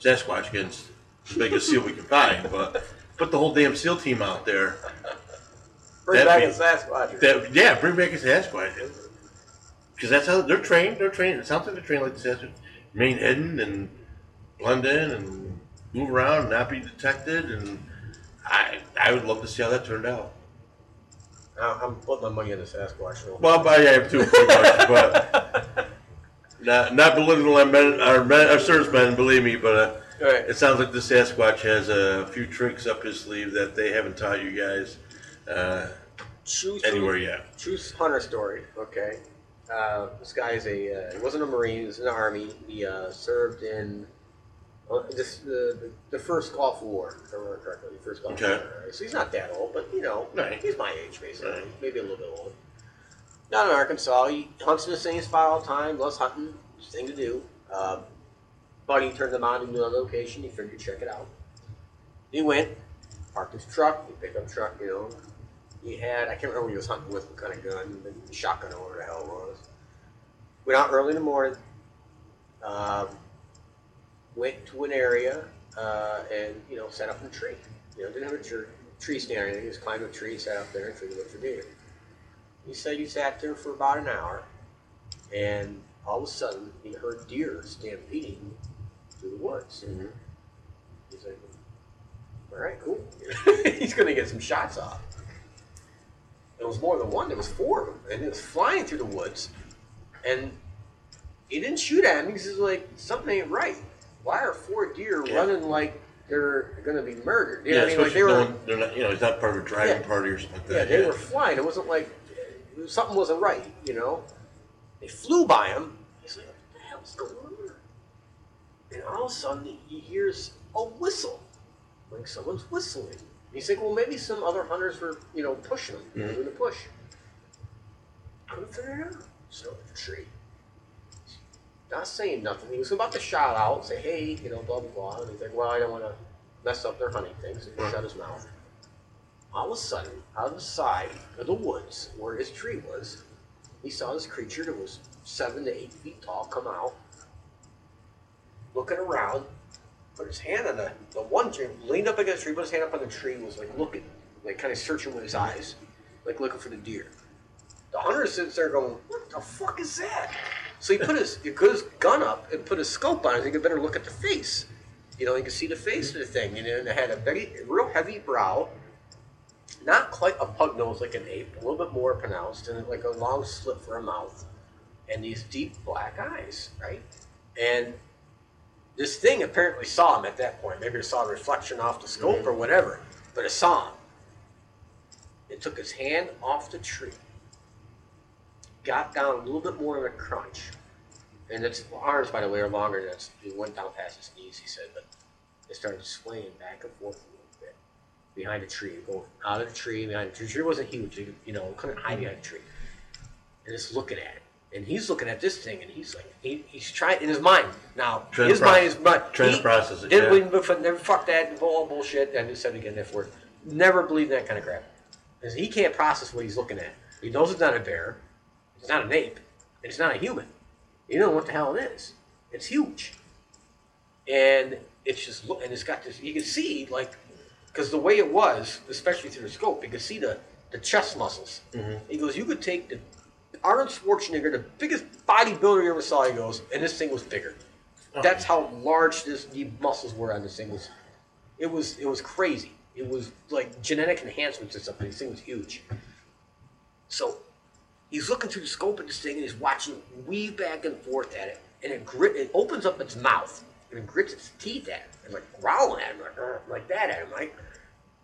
Sasquatch against the biggest SEAL we can find, but put the whole damn SEAL team out there. Bring that'd back be, a Sasquatch. That, yeah, bring back a Sasquatch. Because that's how they're trained. They're trained. It sounds like they're trained like the Sasquatch, remain hidden and blend in and move around and not be detected. And I, I would love to see how that turned out. I'm putting my money on the Sasquatch. Real well, I am too, pretty much. But not, not belittling our men, our, men, our servicemen, believe me. But uh, right. It sounds like the Sasquatch has a few tricks up his sleeve that they haven't taught you guys uh, true, anywhere true, yet. True hunter story. Okay. Uh, this guy is a, uh, he wasn't a Marine, he was in the Army. He uh, served in uh, this, uh, the first Gulf War, if I remember correctly, the first Gulf okay. War. Right? So he's not that old, but you know, right. he's my age basically, right. maybe a little bit old. Down in Arkansas, he hunts in the same spot all the time, loves hunting, it's a thing to do. Uh, buddy turned him on to another location, he figured he'd check it out. He went, parked his truck, he picked up truck, you know. He had, I can't remember what he was hunting with, what kind of gun, the shotgun or whatever the hell it was. Went out early in the morning, um, went to an area, uh, and, you know, sat up in a tree. You know, didn't have a tree, tree stand or anything. He just climbed a tree, sat up there, and figured out for deer. He said he sat there for about an hour, and all of a sudden, he heard deer stampeding through the woods. Mm-hmm. He's like, all right, cool. He's going to get some shots off. There was more than one, there was four of them, and it was flying through the woods. And he didn't shoot at him because he was like, something ain't right. Why are four deer yeah. running like they're going to be murdered? You yeah, know I mean? Like they were, no, they're not, you know, it's not part of a driving yeah. party or something like that. Yeah, they yeah. were flying. It wasn't like, something wasn't right, you know? They flew by him. He's like, what the hell's going on? And all of a sudden, he hears a whistle, like someone's whistling. He's like, well, maybe some other hunters were, you know, pushing him, mm-hmm. doing the push. Couldn't figure it out. So the tree. Not saying nothing. He was about to shout out, say, hey, you know, blah, blah, blah. And he's like, well, I don't want to mess up their hunting thing, so he mm-hmm. shut his mouth. All of a sudden, out of the side of the woods where his tree was, he saw this creature that was seven to eight feet tall come out, looking around. Put his hand on the, the one tree, leaned up against the tree, put his hand up on the tree, was like looking, like kind of searching with his eyes, like looking for the deer. The hunter sits there going, what the fuck is that? So he put his, he put his gun up and put his scope on it, so he could better look at the face. You know, he could see the face of the thing, and it had a very, real heavy brow, not quite a pug nose like an ape, a little bit more pronounced, and like a long slit for a mouth, and these deep black eyes, right? And this thing apparently saw him at that point. Maybe it saw a reflection off the scope mm-hmm. or whatever, but it saw him. It took his hand off the tree, got down a little bit more in a crunch, and its arms, by the way, are longer than it's, it went down past his knees, he said, but it started swaying back and forth a little bit behind a tree, going out of the tree, behind the tree. The tree wasn't huge, you know, couldn't hide behind the tree. And it's looking at it. And he's looking at this thing, and he's like, he, he's trying in his mind now. Trend his process. mind is but he process it. Didn't yeah. we, never fuck that all bullshit. I just said it again that word. Never believe that kind of crap. Because he can't process what he's looking at. He knows it's not a bear, it's not an ape, and it's not a human. You don't know what the hell it is. It's huge, and it's just and it's got this. You can see like because the way it was, especially through the scope, you could see the the chest muscles. Mm-hmm. He goes, you could take the. Arnold Schwarzenegger, the biggest bodybuilder you ever saw, he goes, and this thing was bigger. Oh. That's how large this, the muscles were on this thing. Was, it was it was crazy. It was like genetic enhancements or something. This thing was huge. So he's looking through the scope of this thing, and he's watching it weave back and forth at it. And it, grit, it opens up its mouth, and it grits its teeth at it. It's like growling at him. Like, like that at him, right?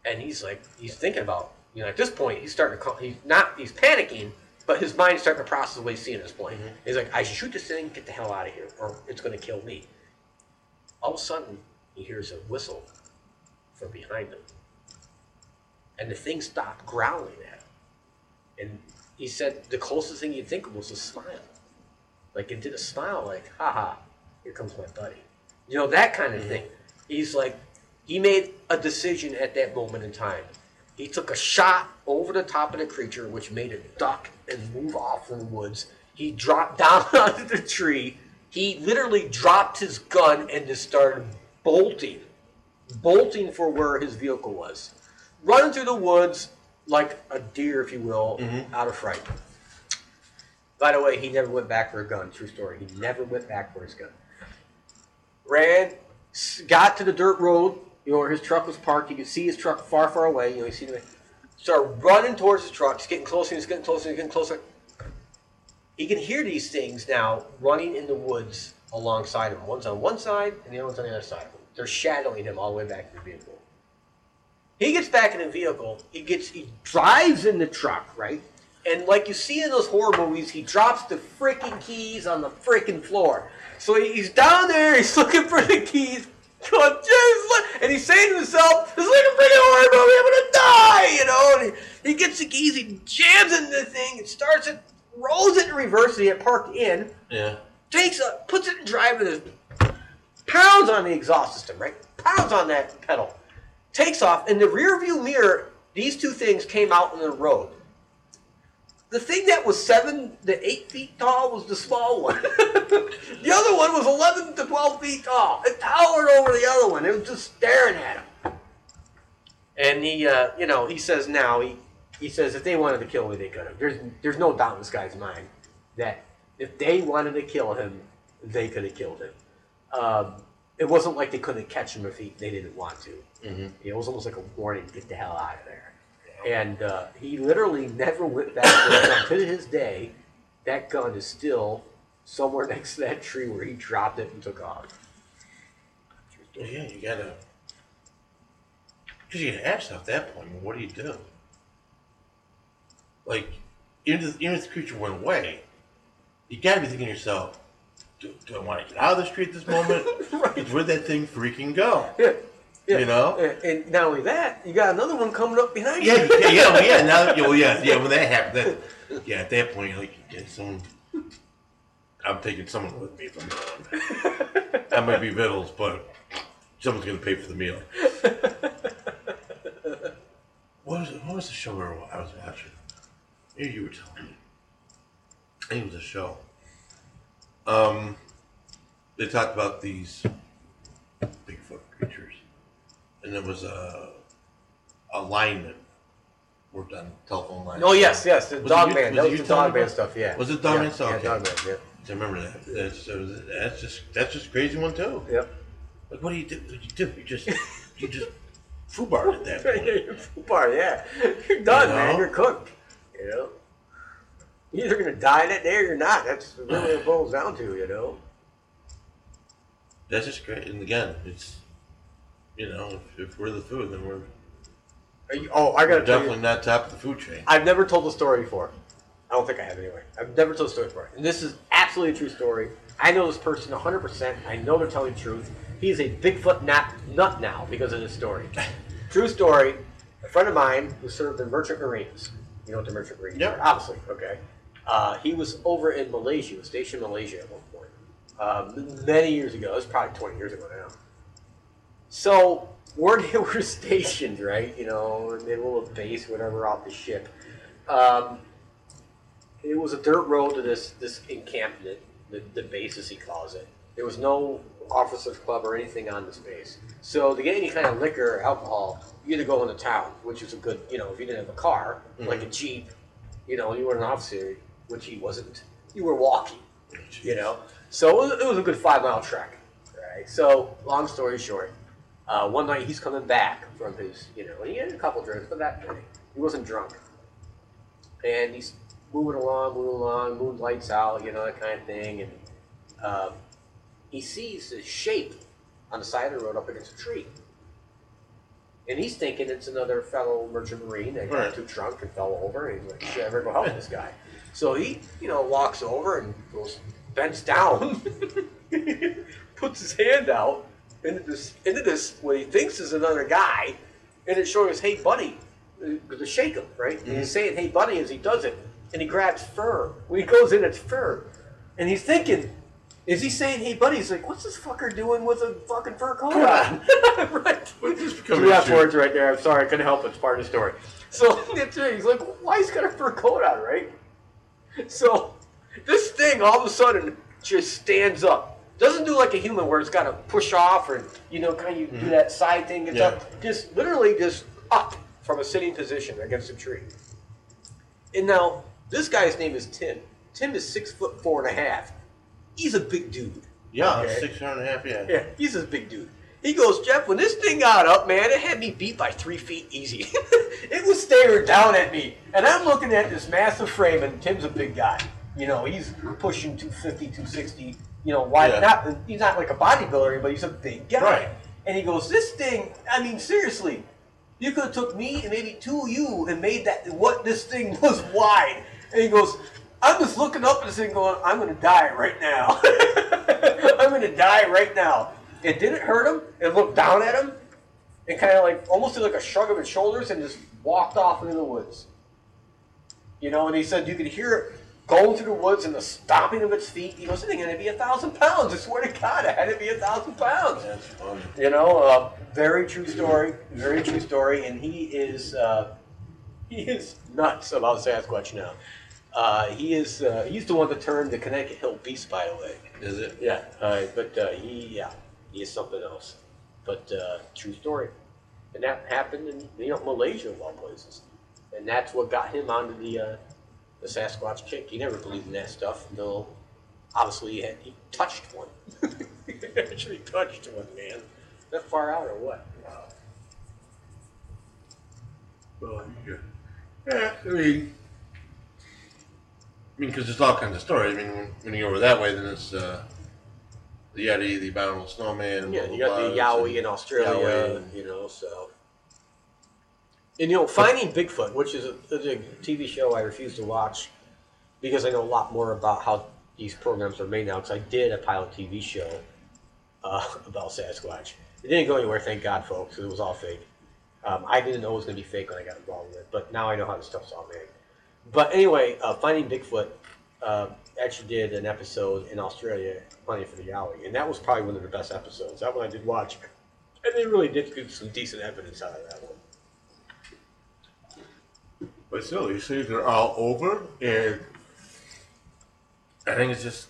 And he's like, he's thinking about, you know, at this point, he's starting to, call, he's not, he's panicking, but his mind's starting to process the way he's seeing this plane. Mm-hmm. He's like, I shoot this thing, get the hell out of here, or it's going to kill me. All of a sudden, he hears a whistle from behind him. And the thing stopped growling at him. And he said the closest thing you'd think of was a smile. Like, it did a smile, like, haha, here comes my buddy. You know, that kind of mm-hmm. thing. He's like, he made a decision at that moment in time. He took a shot over the top of the creature, which made it duck and move off in the woods. He dropped down onto the tree. He literally dropped his gun and just started bolting, bolting for where his vehicle was. Running through the woods like a deer, if you will, mm-hmm. out of fright. By the way, he never went back for a gun. True story. He never went back for his gun. Ran, got to the dirt road. You know, where his truck was parked. You could see his truck far, far away. You know, you see him start running towards his truck. He's getting closer. He's getting closer. He's getting closer. He can hear these things now running in the woods alongside him. One's on one side, and the other one's on the other side of him. They're shadowing him all the way back to the vehicle. He gets back in the vehicle. He gets, he drives in the truck, right? And like you see in those horror movies, he drops the freaking keys on the freaking floor. So he's down there. He's looking for the keys. Going, Jesus, and he's saying to himself, "This is like a freaking horror movie. I'm gonna die," you know. And he, he gets the keys, he jams into the thing, and starts it, rolls it in reverse. He had parked in. Yeah. Takes a, puts it in drive with his pounds on the exhaust system, right? Pounds on that pedal. Takes off. In the rearview mirror, these two things came out on the road. The thing that was seven to eight feet tall was the small one. The other one was eleven to twelve feet tall. It towered over the other one. It was just staring at him. And he, uh, you know, he says now, he, he says if they wanted to kill me, they could have. There's there's no doubt in this guy's mind that if they wanted to kill him, they could have killed him. Um, it wasn't like they couldn't catch him if he, they didn't want to. Mm-hmm. It was almost like a warning, get the hell out of there. And uh, he literally never went back to the gun. To his day, that gun is still somewhere next to that tree where he dropped it and took off. Yeah, you gotta. Because you gotta ask at that point, what do you do? Like, even if, even if the creature went away, you gotta be thinking to yourself, do, do I want to get out of the street at this moment? Right. It's where that thing freaking go. Yeah. Yeah. You know, and not only that, you got another one coming up behind you. Yeah, yeah, yeah, well, yeah. Now, well, yeah, yeah. When that happened, that, yeah, at that point, you're like, you get someone. I'm taking someone with me from now on. That might be vittles, but someone's going to pay for the meal. What was what was the show where I was watching? Maybe you were telling me. I think it was a show. Um, they talked about these Bigfoot creatures. And there was a, a lineman worked on telephone lines. Oh, yes, yes, the dogman. That was the dogman stuff, yeah. Was it dogman stuff? Yeah, dogman, yeah. I remember that. That's, that's just that's just crazy one, too. Yep. Like, what do you do? What do you do? You just, you just foobarred at that point. You're foobarred, yeah. You're done, you know? Man. You're cooked. You know? You're either going to die that day or you're not. That's really what it boils down to, you know? That's just great. And again, it's... You know, if, if we're the food, then we're. Are you, oh, I gotta we're tell definitely you, not top of the food chain. I've never told the story before. I don't think I have anyway. I've never told the story before, and this is absolutely a true story. I know this person one hundred percent. I know they're telling the truth. He's a Bigfoot nut nut now because of this story. True story. A friend of mine who served in merchant marines. You know what the merchant marines are? Yep. Obviously, okay. Uh, he was over in Malaysia, stationed in Malaysia at one point, uh, many years ago. It was probably twenty years ago now. So, where they were stationed, right, you know, in the little base, whatever, off the ship, um, it was a dirt road to this this encampment, the, the base as he calls it. There was no officers club or anything on this base. So, to get any kind of liquor or alcohol, you had to go into town, which was a good, you know, if you didn't have a car, mm-hmm. like a Jeep, you know, you were an officer, which he wasn't, you were walking, Jeez. You know. So, it was, it was a good five-mile trek, right? So, long story short. Uh, one night he's coming back from his, you know, he had a couple drinks, but that night he wasn't drunk. And he's moving along, moving along, moon lights out, you know, that kind of thing. And uh, he sees this shape on the side of the road up against a tree. And he's thinking it's another fellow merchant marine that got right. too drunk and fell over. And he's like, shit, I better go help this guy. So he, you know, walks over and goes, bends down, puts his hand out into this, into this, what he thinks is another guy, and it's showing us, hey, buddy, to shake him, right? Mm-hmm. And he's saying, hey, buddy, as he does it. And he grabs fur. When he goes in, it's fur. And he's thinking, is he saying, hey, buddy? He's like, what's this fucker doing with a fucking fur coat on? Right. Two F words right there. I'm sorry. I couldn't help it. It's part of the story. So he's like, why he's got a fur coat on, right? So this thing all of a sudden just stands up. Doesn't do like a human where it's got to push off or, you know, kind of you mm-hmm. do that side thing. It's yeah. up. Just literally just up from a sitting position against a tree. And now this guy's name is Tim. Tim is six foot four and a half. He's a big dude. Yeah, okay. six and a half, yeah. Yeah, he's a big dude. He goes, Jeff, when this thing got up, man, it had me beat by three feet easy. It was staring down at me. And I'm looking at this massive frame, and Tim's a big guy. You know, he's pushing two fifty, two sixty. You know, why yeah. not? He's not like a bodybuilder, but he's a big guy. Right. And he goes, this thing, I mean, seriously, you could have took me and maybe two of you and made that what this thing was wide. And he goes, I'm just looking up at this thing going, I'm going to die right now. I'm going to die right now. It didn't hurt him. It looked down at him. It kind of like almost did like a shrug of its shoulders and just walked off into the woods. You know, and he said you could hear it going through the woods and the stomping of its feet. He goes, it ain't going to be a thousand pounds. I swear to God, it had to be a thousand pounds. That's funny. You know, uh, very true story. Very true story. And he is, uh, he is nuts about Sasquatch now. Uh, he is, uh, he's the one that termed the Connecticut Hill Beast, by the way. Is it? Yeah. Uh, but uh, he, yeah, he is something else. But uh, true story. And that happened in, you know, Malaysia of all places. And that's what got him onto the uh, the Sasquatch kick. He never believed in that stuff until, obviously, he, had, he touched one. He actually touched one, man. That far out or what? Wow. Well, yeah. Yeah, I mean... I mean, because there's all kinds of stories. I mean, when, when you go over that way, then it's uh, the Yeti, the Abominable Snowman. Yeah, blah, you got the Yowie and in Australia, Yowie. And, you know, so. And, you know, Finding Bigfoot, which is a, a T V show I refuse to watch because I know a lot more about how these programs are made now, because I did a pilot T V show uh, about Sasquatch. It didn't go anywhere, thank God, folks, because it was all fake. Um, I didn't know it was going to be fake when I got involved with it, but now I know how this stuff's all made. But anyway, uh, Finding Bigfoot uh, actually did an episode in Australia, Hunting for the Yowie, and that was probably one of the best episodes. That one I did watch, and they really did get some decent evidence out of that one. But still, these things are all over, and I think it's just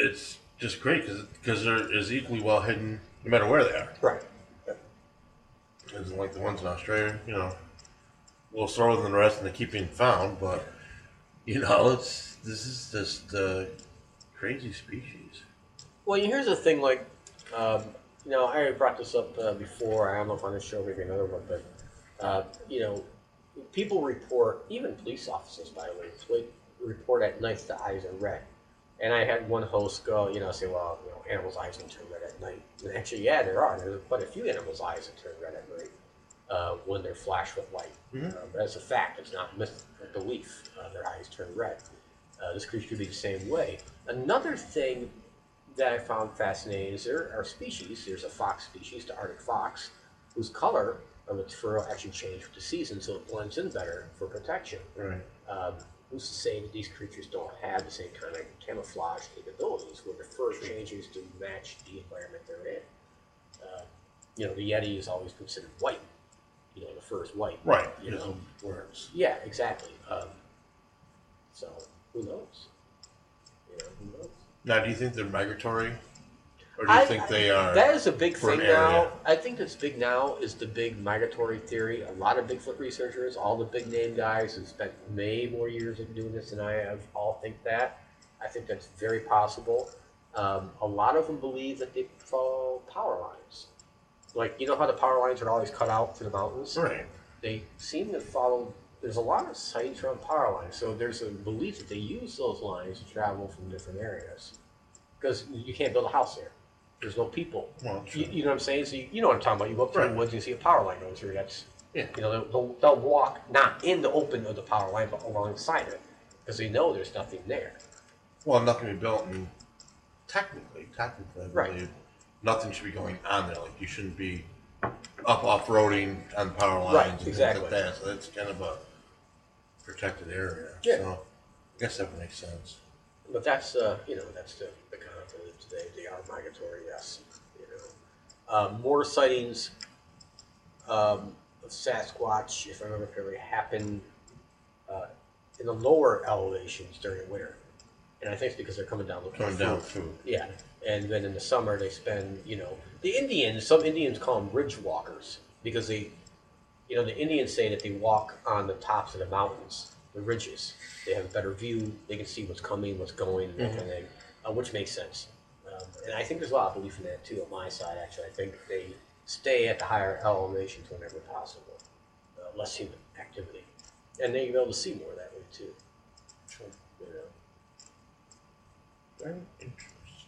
it's just great because because they're as equally well hidden no matter where they are. Right. Yeah. It's like the ones in Australia, you know. A little slower than the rest, and they keep being found. But you know, it's this is just a uh, crazy species. Well, here's the thing. Like, um, you know, I already brought this up uh, before. I don't know if on this show, maybe another one, but uh, you know, people report, even police officers, by the way, report at night the eyes are red. And I had one host go, you know, say, well, you know, animals' eyes don't turn red at night. And actually, yeah, there are. There's quite a few animals' eyes that turn red at night. Uh, when they're flashed with light. Mm-hmm. Um, that's a fact. It's not myth, a belief. Uh, their eyes turn red. Uh, this creature could be the same way. Another thing that I found fascinating is there are species. There's a fox species, the Arctic fox, whose color of its fur actually changes with the season, so it blends in better for protection. Right. Um, who's to say that these creatures don't have the same kind of camouflage capabilities where the fur changes to match the environment they're in? Uh, you know, the Yeti is always considered white. You know, the fur is white. Right. You know, worms. Yeah, exactly. Um, so, who knows? You know, who knows? Now, do you think they're migratory? Or do you I, think they I, are? That is a big thing now. I think that's big now is the big migratory theory. A lot of Bigfoot researchers, all the big name guys who spent way more years of doing this than I have, all think that. I think that's very possible. Um, a lot of them believe that they follow power lines. Like, you know how the power lines are always cut out through the mountains? Right. They seem to follow, there's a lot of sites around power lines, so there's a belief that they use those lines to travel from different areas. Because you can't build a house there. there's no people. Well, you, you know what I'm saying? So you, you know what I'm talking about. You go up to right. the woods, you see a power line going through. That's yeah. You know, they'll, they'll, they'll walk not in the open of the power line, but alongside it, because they know there's nothing there. Well, nothing to be built, and technically, technically, right. nothing should be going on there. Like you shouldn't be up off-roading on power lines. Right, and exactly. Things like that. So that's kind of a protected area. Yeah. So I guess that would make sense. But that's uh, you know, that's the the concept of today. They are migratory, yes. You know, um, more sightings um, of Sasquatch, if I remember correctly, happened uh, in the lower elevations during winter, and I think it's because they're coming down looking coming down food. Yeah, and then in the summer they spend, you know, the Indians. Some Indians call them ridge walkers because they, you know, the Indians say that they walk on the tops of the mountains. The ridges, they have a better view. They can see what's coming, what's going, and that mm-hmm. kind of thing, uh, which makes sense. Um, and I think there's a lot of belief in that too on my side. Actually, I think they stay at the higher elevations whenever possible, uh, less human activity, and then you'll be able to see more that way too. Sure. You know. Very interesting.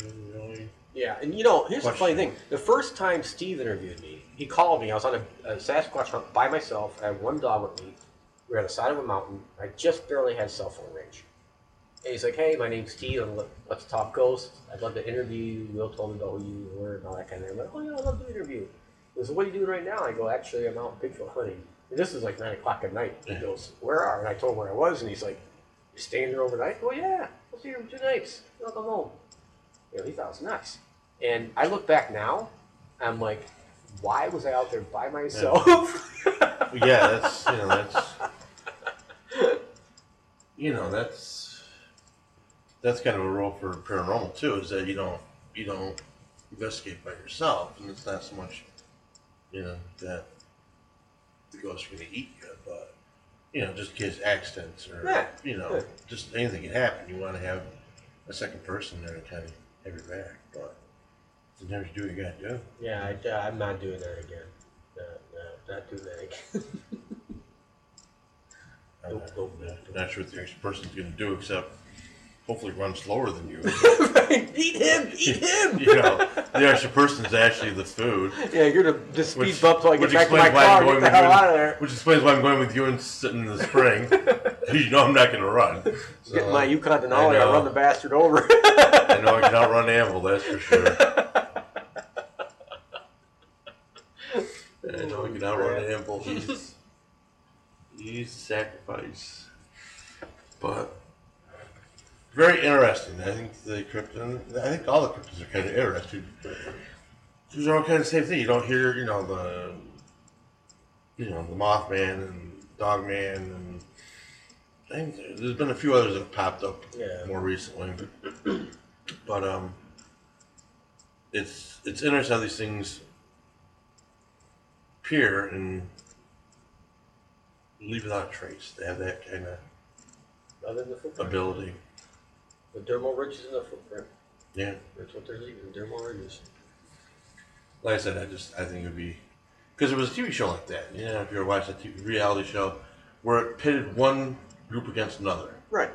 Interesting. Really. Yeah, and you know, here's the funny thing. The first time Steve interviewed me, he called me. I was on a, a Sasquatch hunt by myself. I had one dog with me. We were on the side of a mountain. I just barely had cell phone range. And he's like, hey, my name's Steve. I'm Let's Talk Ghosts. I'd love to interview you. Will told me about who you were and all that kind of thing. I'm like, oh, yeah, I'd love to interview. He goes, what are you doing right now? I go, actually, I'm out Bigfoot hunting. And this is like nine o'clock at night. He goes, where are you? And I told him where I was. And he's like, you're staying there overnight? Oh, yeah. I'll be here for two nights. I'll come home. You know, he thought it was nuts. And I look back now, I'm like, why was I out there by myself? Yeah, yeah that's, you know, that's, you know, that's, that's kind of a role for paranormal too, is that you don't, you don't investigate by yourself, and it's not so much, you know, that the ghosts are going to eat you, but, you know, just in case accidents or, yeah. you know, yeah. just anything can happen, you want to have a second person there to kind of have your back, but you never do what you gotta do. Yeah, I, uh, I'm not doing that again. No, no, not doing that again. I'm not, go, go, go. Not sure what the next person's gonna do, except hopefully run slower than you. Right. Eat him! Eat him! You know, the extra person's actually the food. Yeah, you're gonna just speed which, bump till I get back to my car and get the hell you, out of there. Which explains why I'm going with you and sitting in the spring. You know I'm not gonna run. So, get my Yukon Denali, I'll run the bastard over. I know I can outrun Anvil, that's for sure. I know I can outrun Anvil. He's, he's a sacrifice. But very interesting. I think the cryptid, I think all the cryptids are kind of interesting. Because they're all kind of the same thing. You don't hear, you know, the, you know, the Mothman and Dogman, and I think there's been a few others that have popped up yeah. more recently. But, but um, it's it's interesting how these things appear and leave without a trace. They have that kind of other than the ability. The dermal ridges in the footprint. Yeah. That's what they're leaving, dermal ridges. Like I said, I just, I think it would be, because there was a T V show like that, you know, if you ever watched a T V reality show, where it pitted one group against another. Right.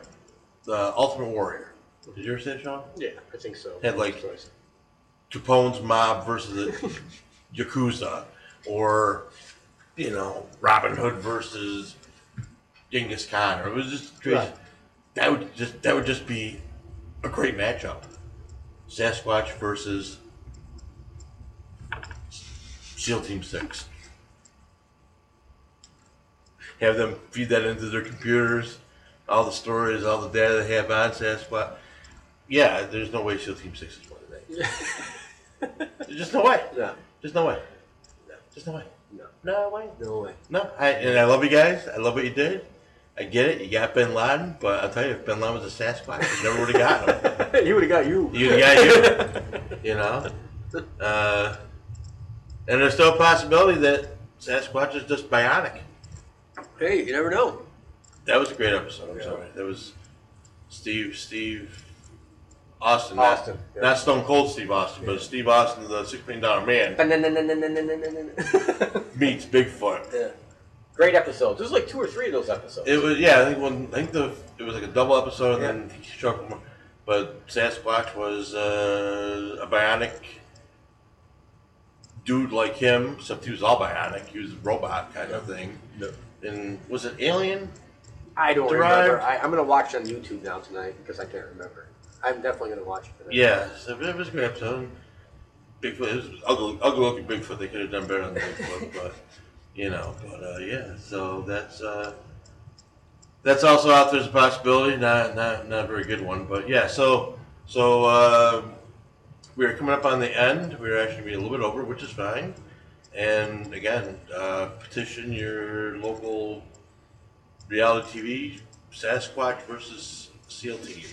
The Ultimate Warrior. Did you ever see that show? Yeah, I think so. Had like Capone's mob versus the Yakuza, or, you know, Robin Hood versus Genghis Khan, or it was just crazy. Right. That would just that would just be a great matchup. Sasquatch versus SEAL Team six. Have them feed that into their computers, all the stories, all the data they have on Sasquatch. Yeah, there's no way SEAL Team six is winning that. There's just no way. No. Just no way. No. Just no way. No. No way. No way. No. I, and I love you guys. I love what you did. I get it, you got Bin Laden, but I'll tell you, if Bin Laden was a Sasquatch, you never would have got him. He would have got you. He would have got you. You know? Uh, and there's still a possibility that Sasquatch is just bionic. Hey, you never know. That was a great episode, I'm yeah. sorry. That was Steve, Steve Austin. Austin. Not, yeah. not Stone Cold Steve Austin, yeah. but Steve Austin, the six million dollar man, meets Bigfoot. Yeah. Great episodes. There's like two or three of those episodes. It was yeah. I think one. I think the it was like a double episode, and yeah. then he showed up. But Sasquatch was uh, a bionic dude like him, except he was all bionic. He was a robot kind of thing. Yep. And was it alien? I don't derived? remember. I, I'm going to watch on YouTube now tonight because I can't remember. I'm definitely going to watch it for that. Yeah, so it was a great episode. Bigfoot, it was ugly, ugly-looking Bigfoot. They could have done better than Bigfoot, but, you know. But, uh, yeah, so that's... Uh, That's also out there as a possibility, not not not a very good one, but yeah. So so uh, we are coming up on the end. We're actually going to be a little bit over, which is fine. And again, uh, petition your local reality T V, Sasquatch versus SEAL Team.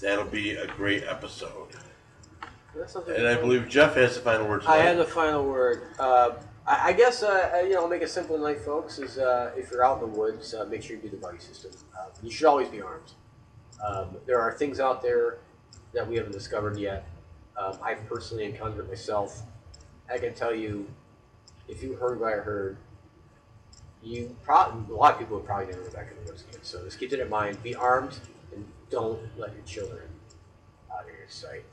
That'll be a great episode. And I believe Jeff has the final word. Tonight. I have the final word. Uh, I guess, uh, you know, make it simple tonight, folks, is uh, if you're out in the woods, uh, make sure you do the buddy system. Uh, you should always be armed. Um, there are things out there that we haven't discovered yet. Um, I've personally encountered it myself. I can tell you, if you heard what I heard, you probably, a lot of people would probably never go back in the woods again. So just keep that in mind. Be armed and don't let your children out of your sight.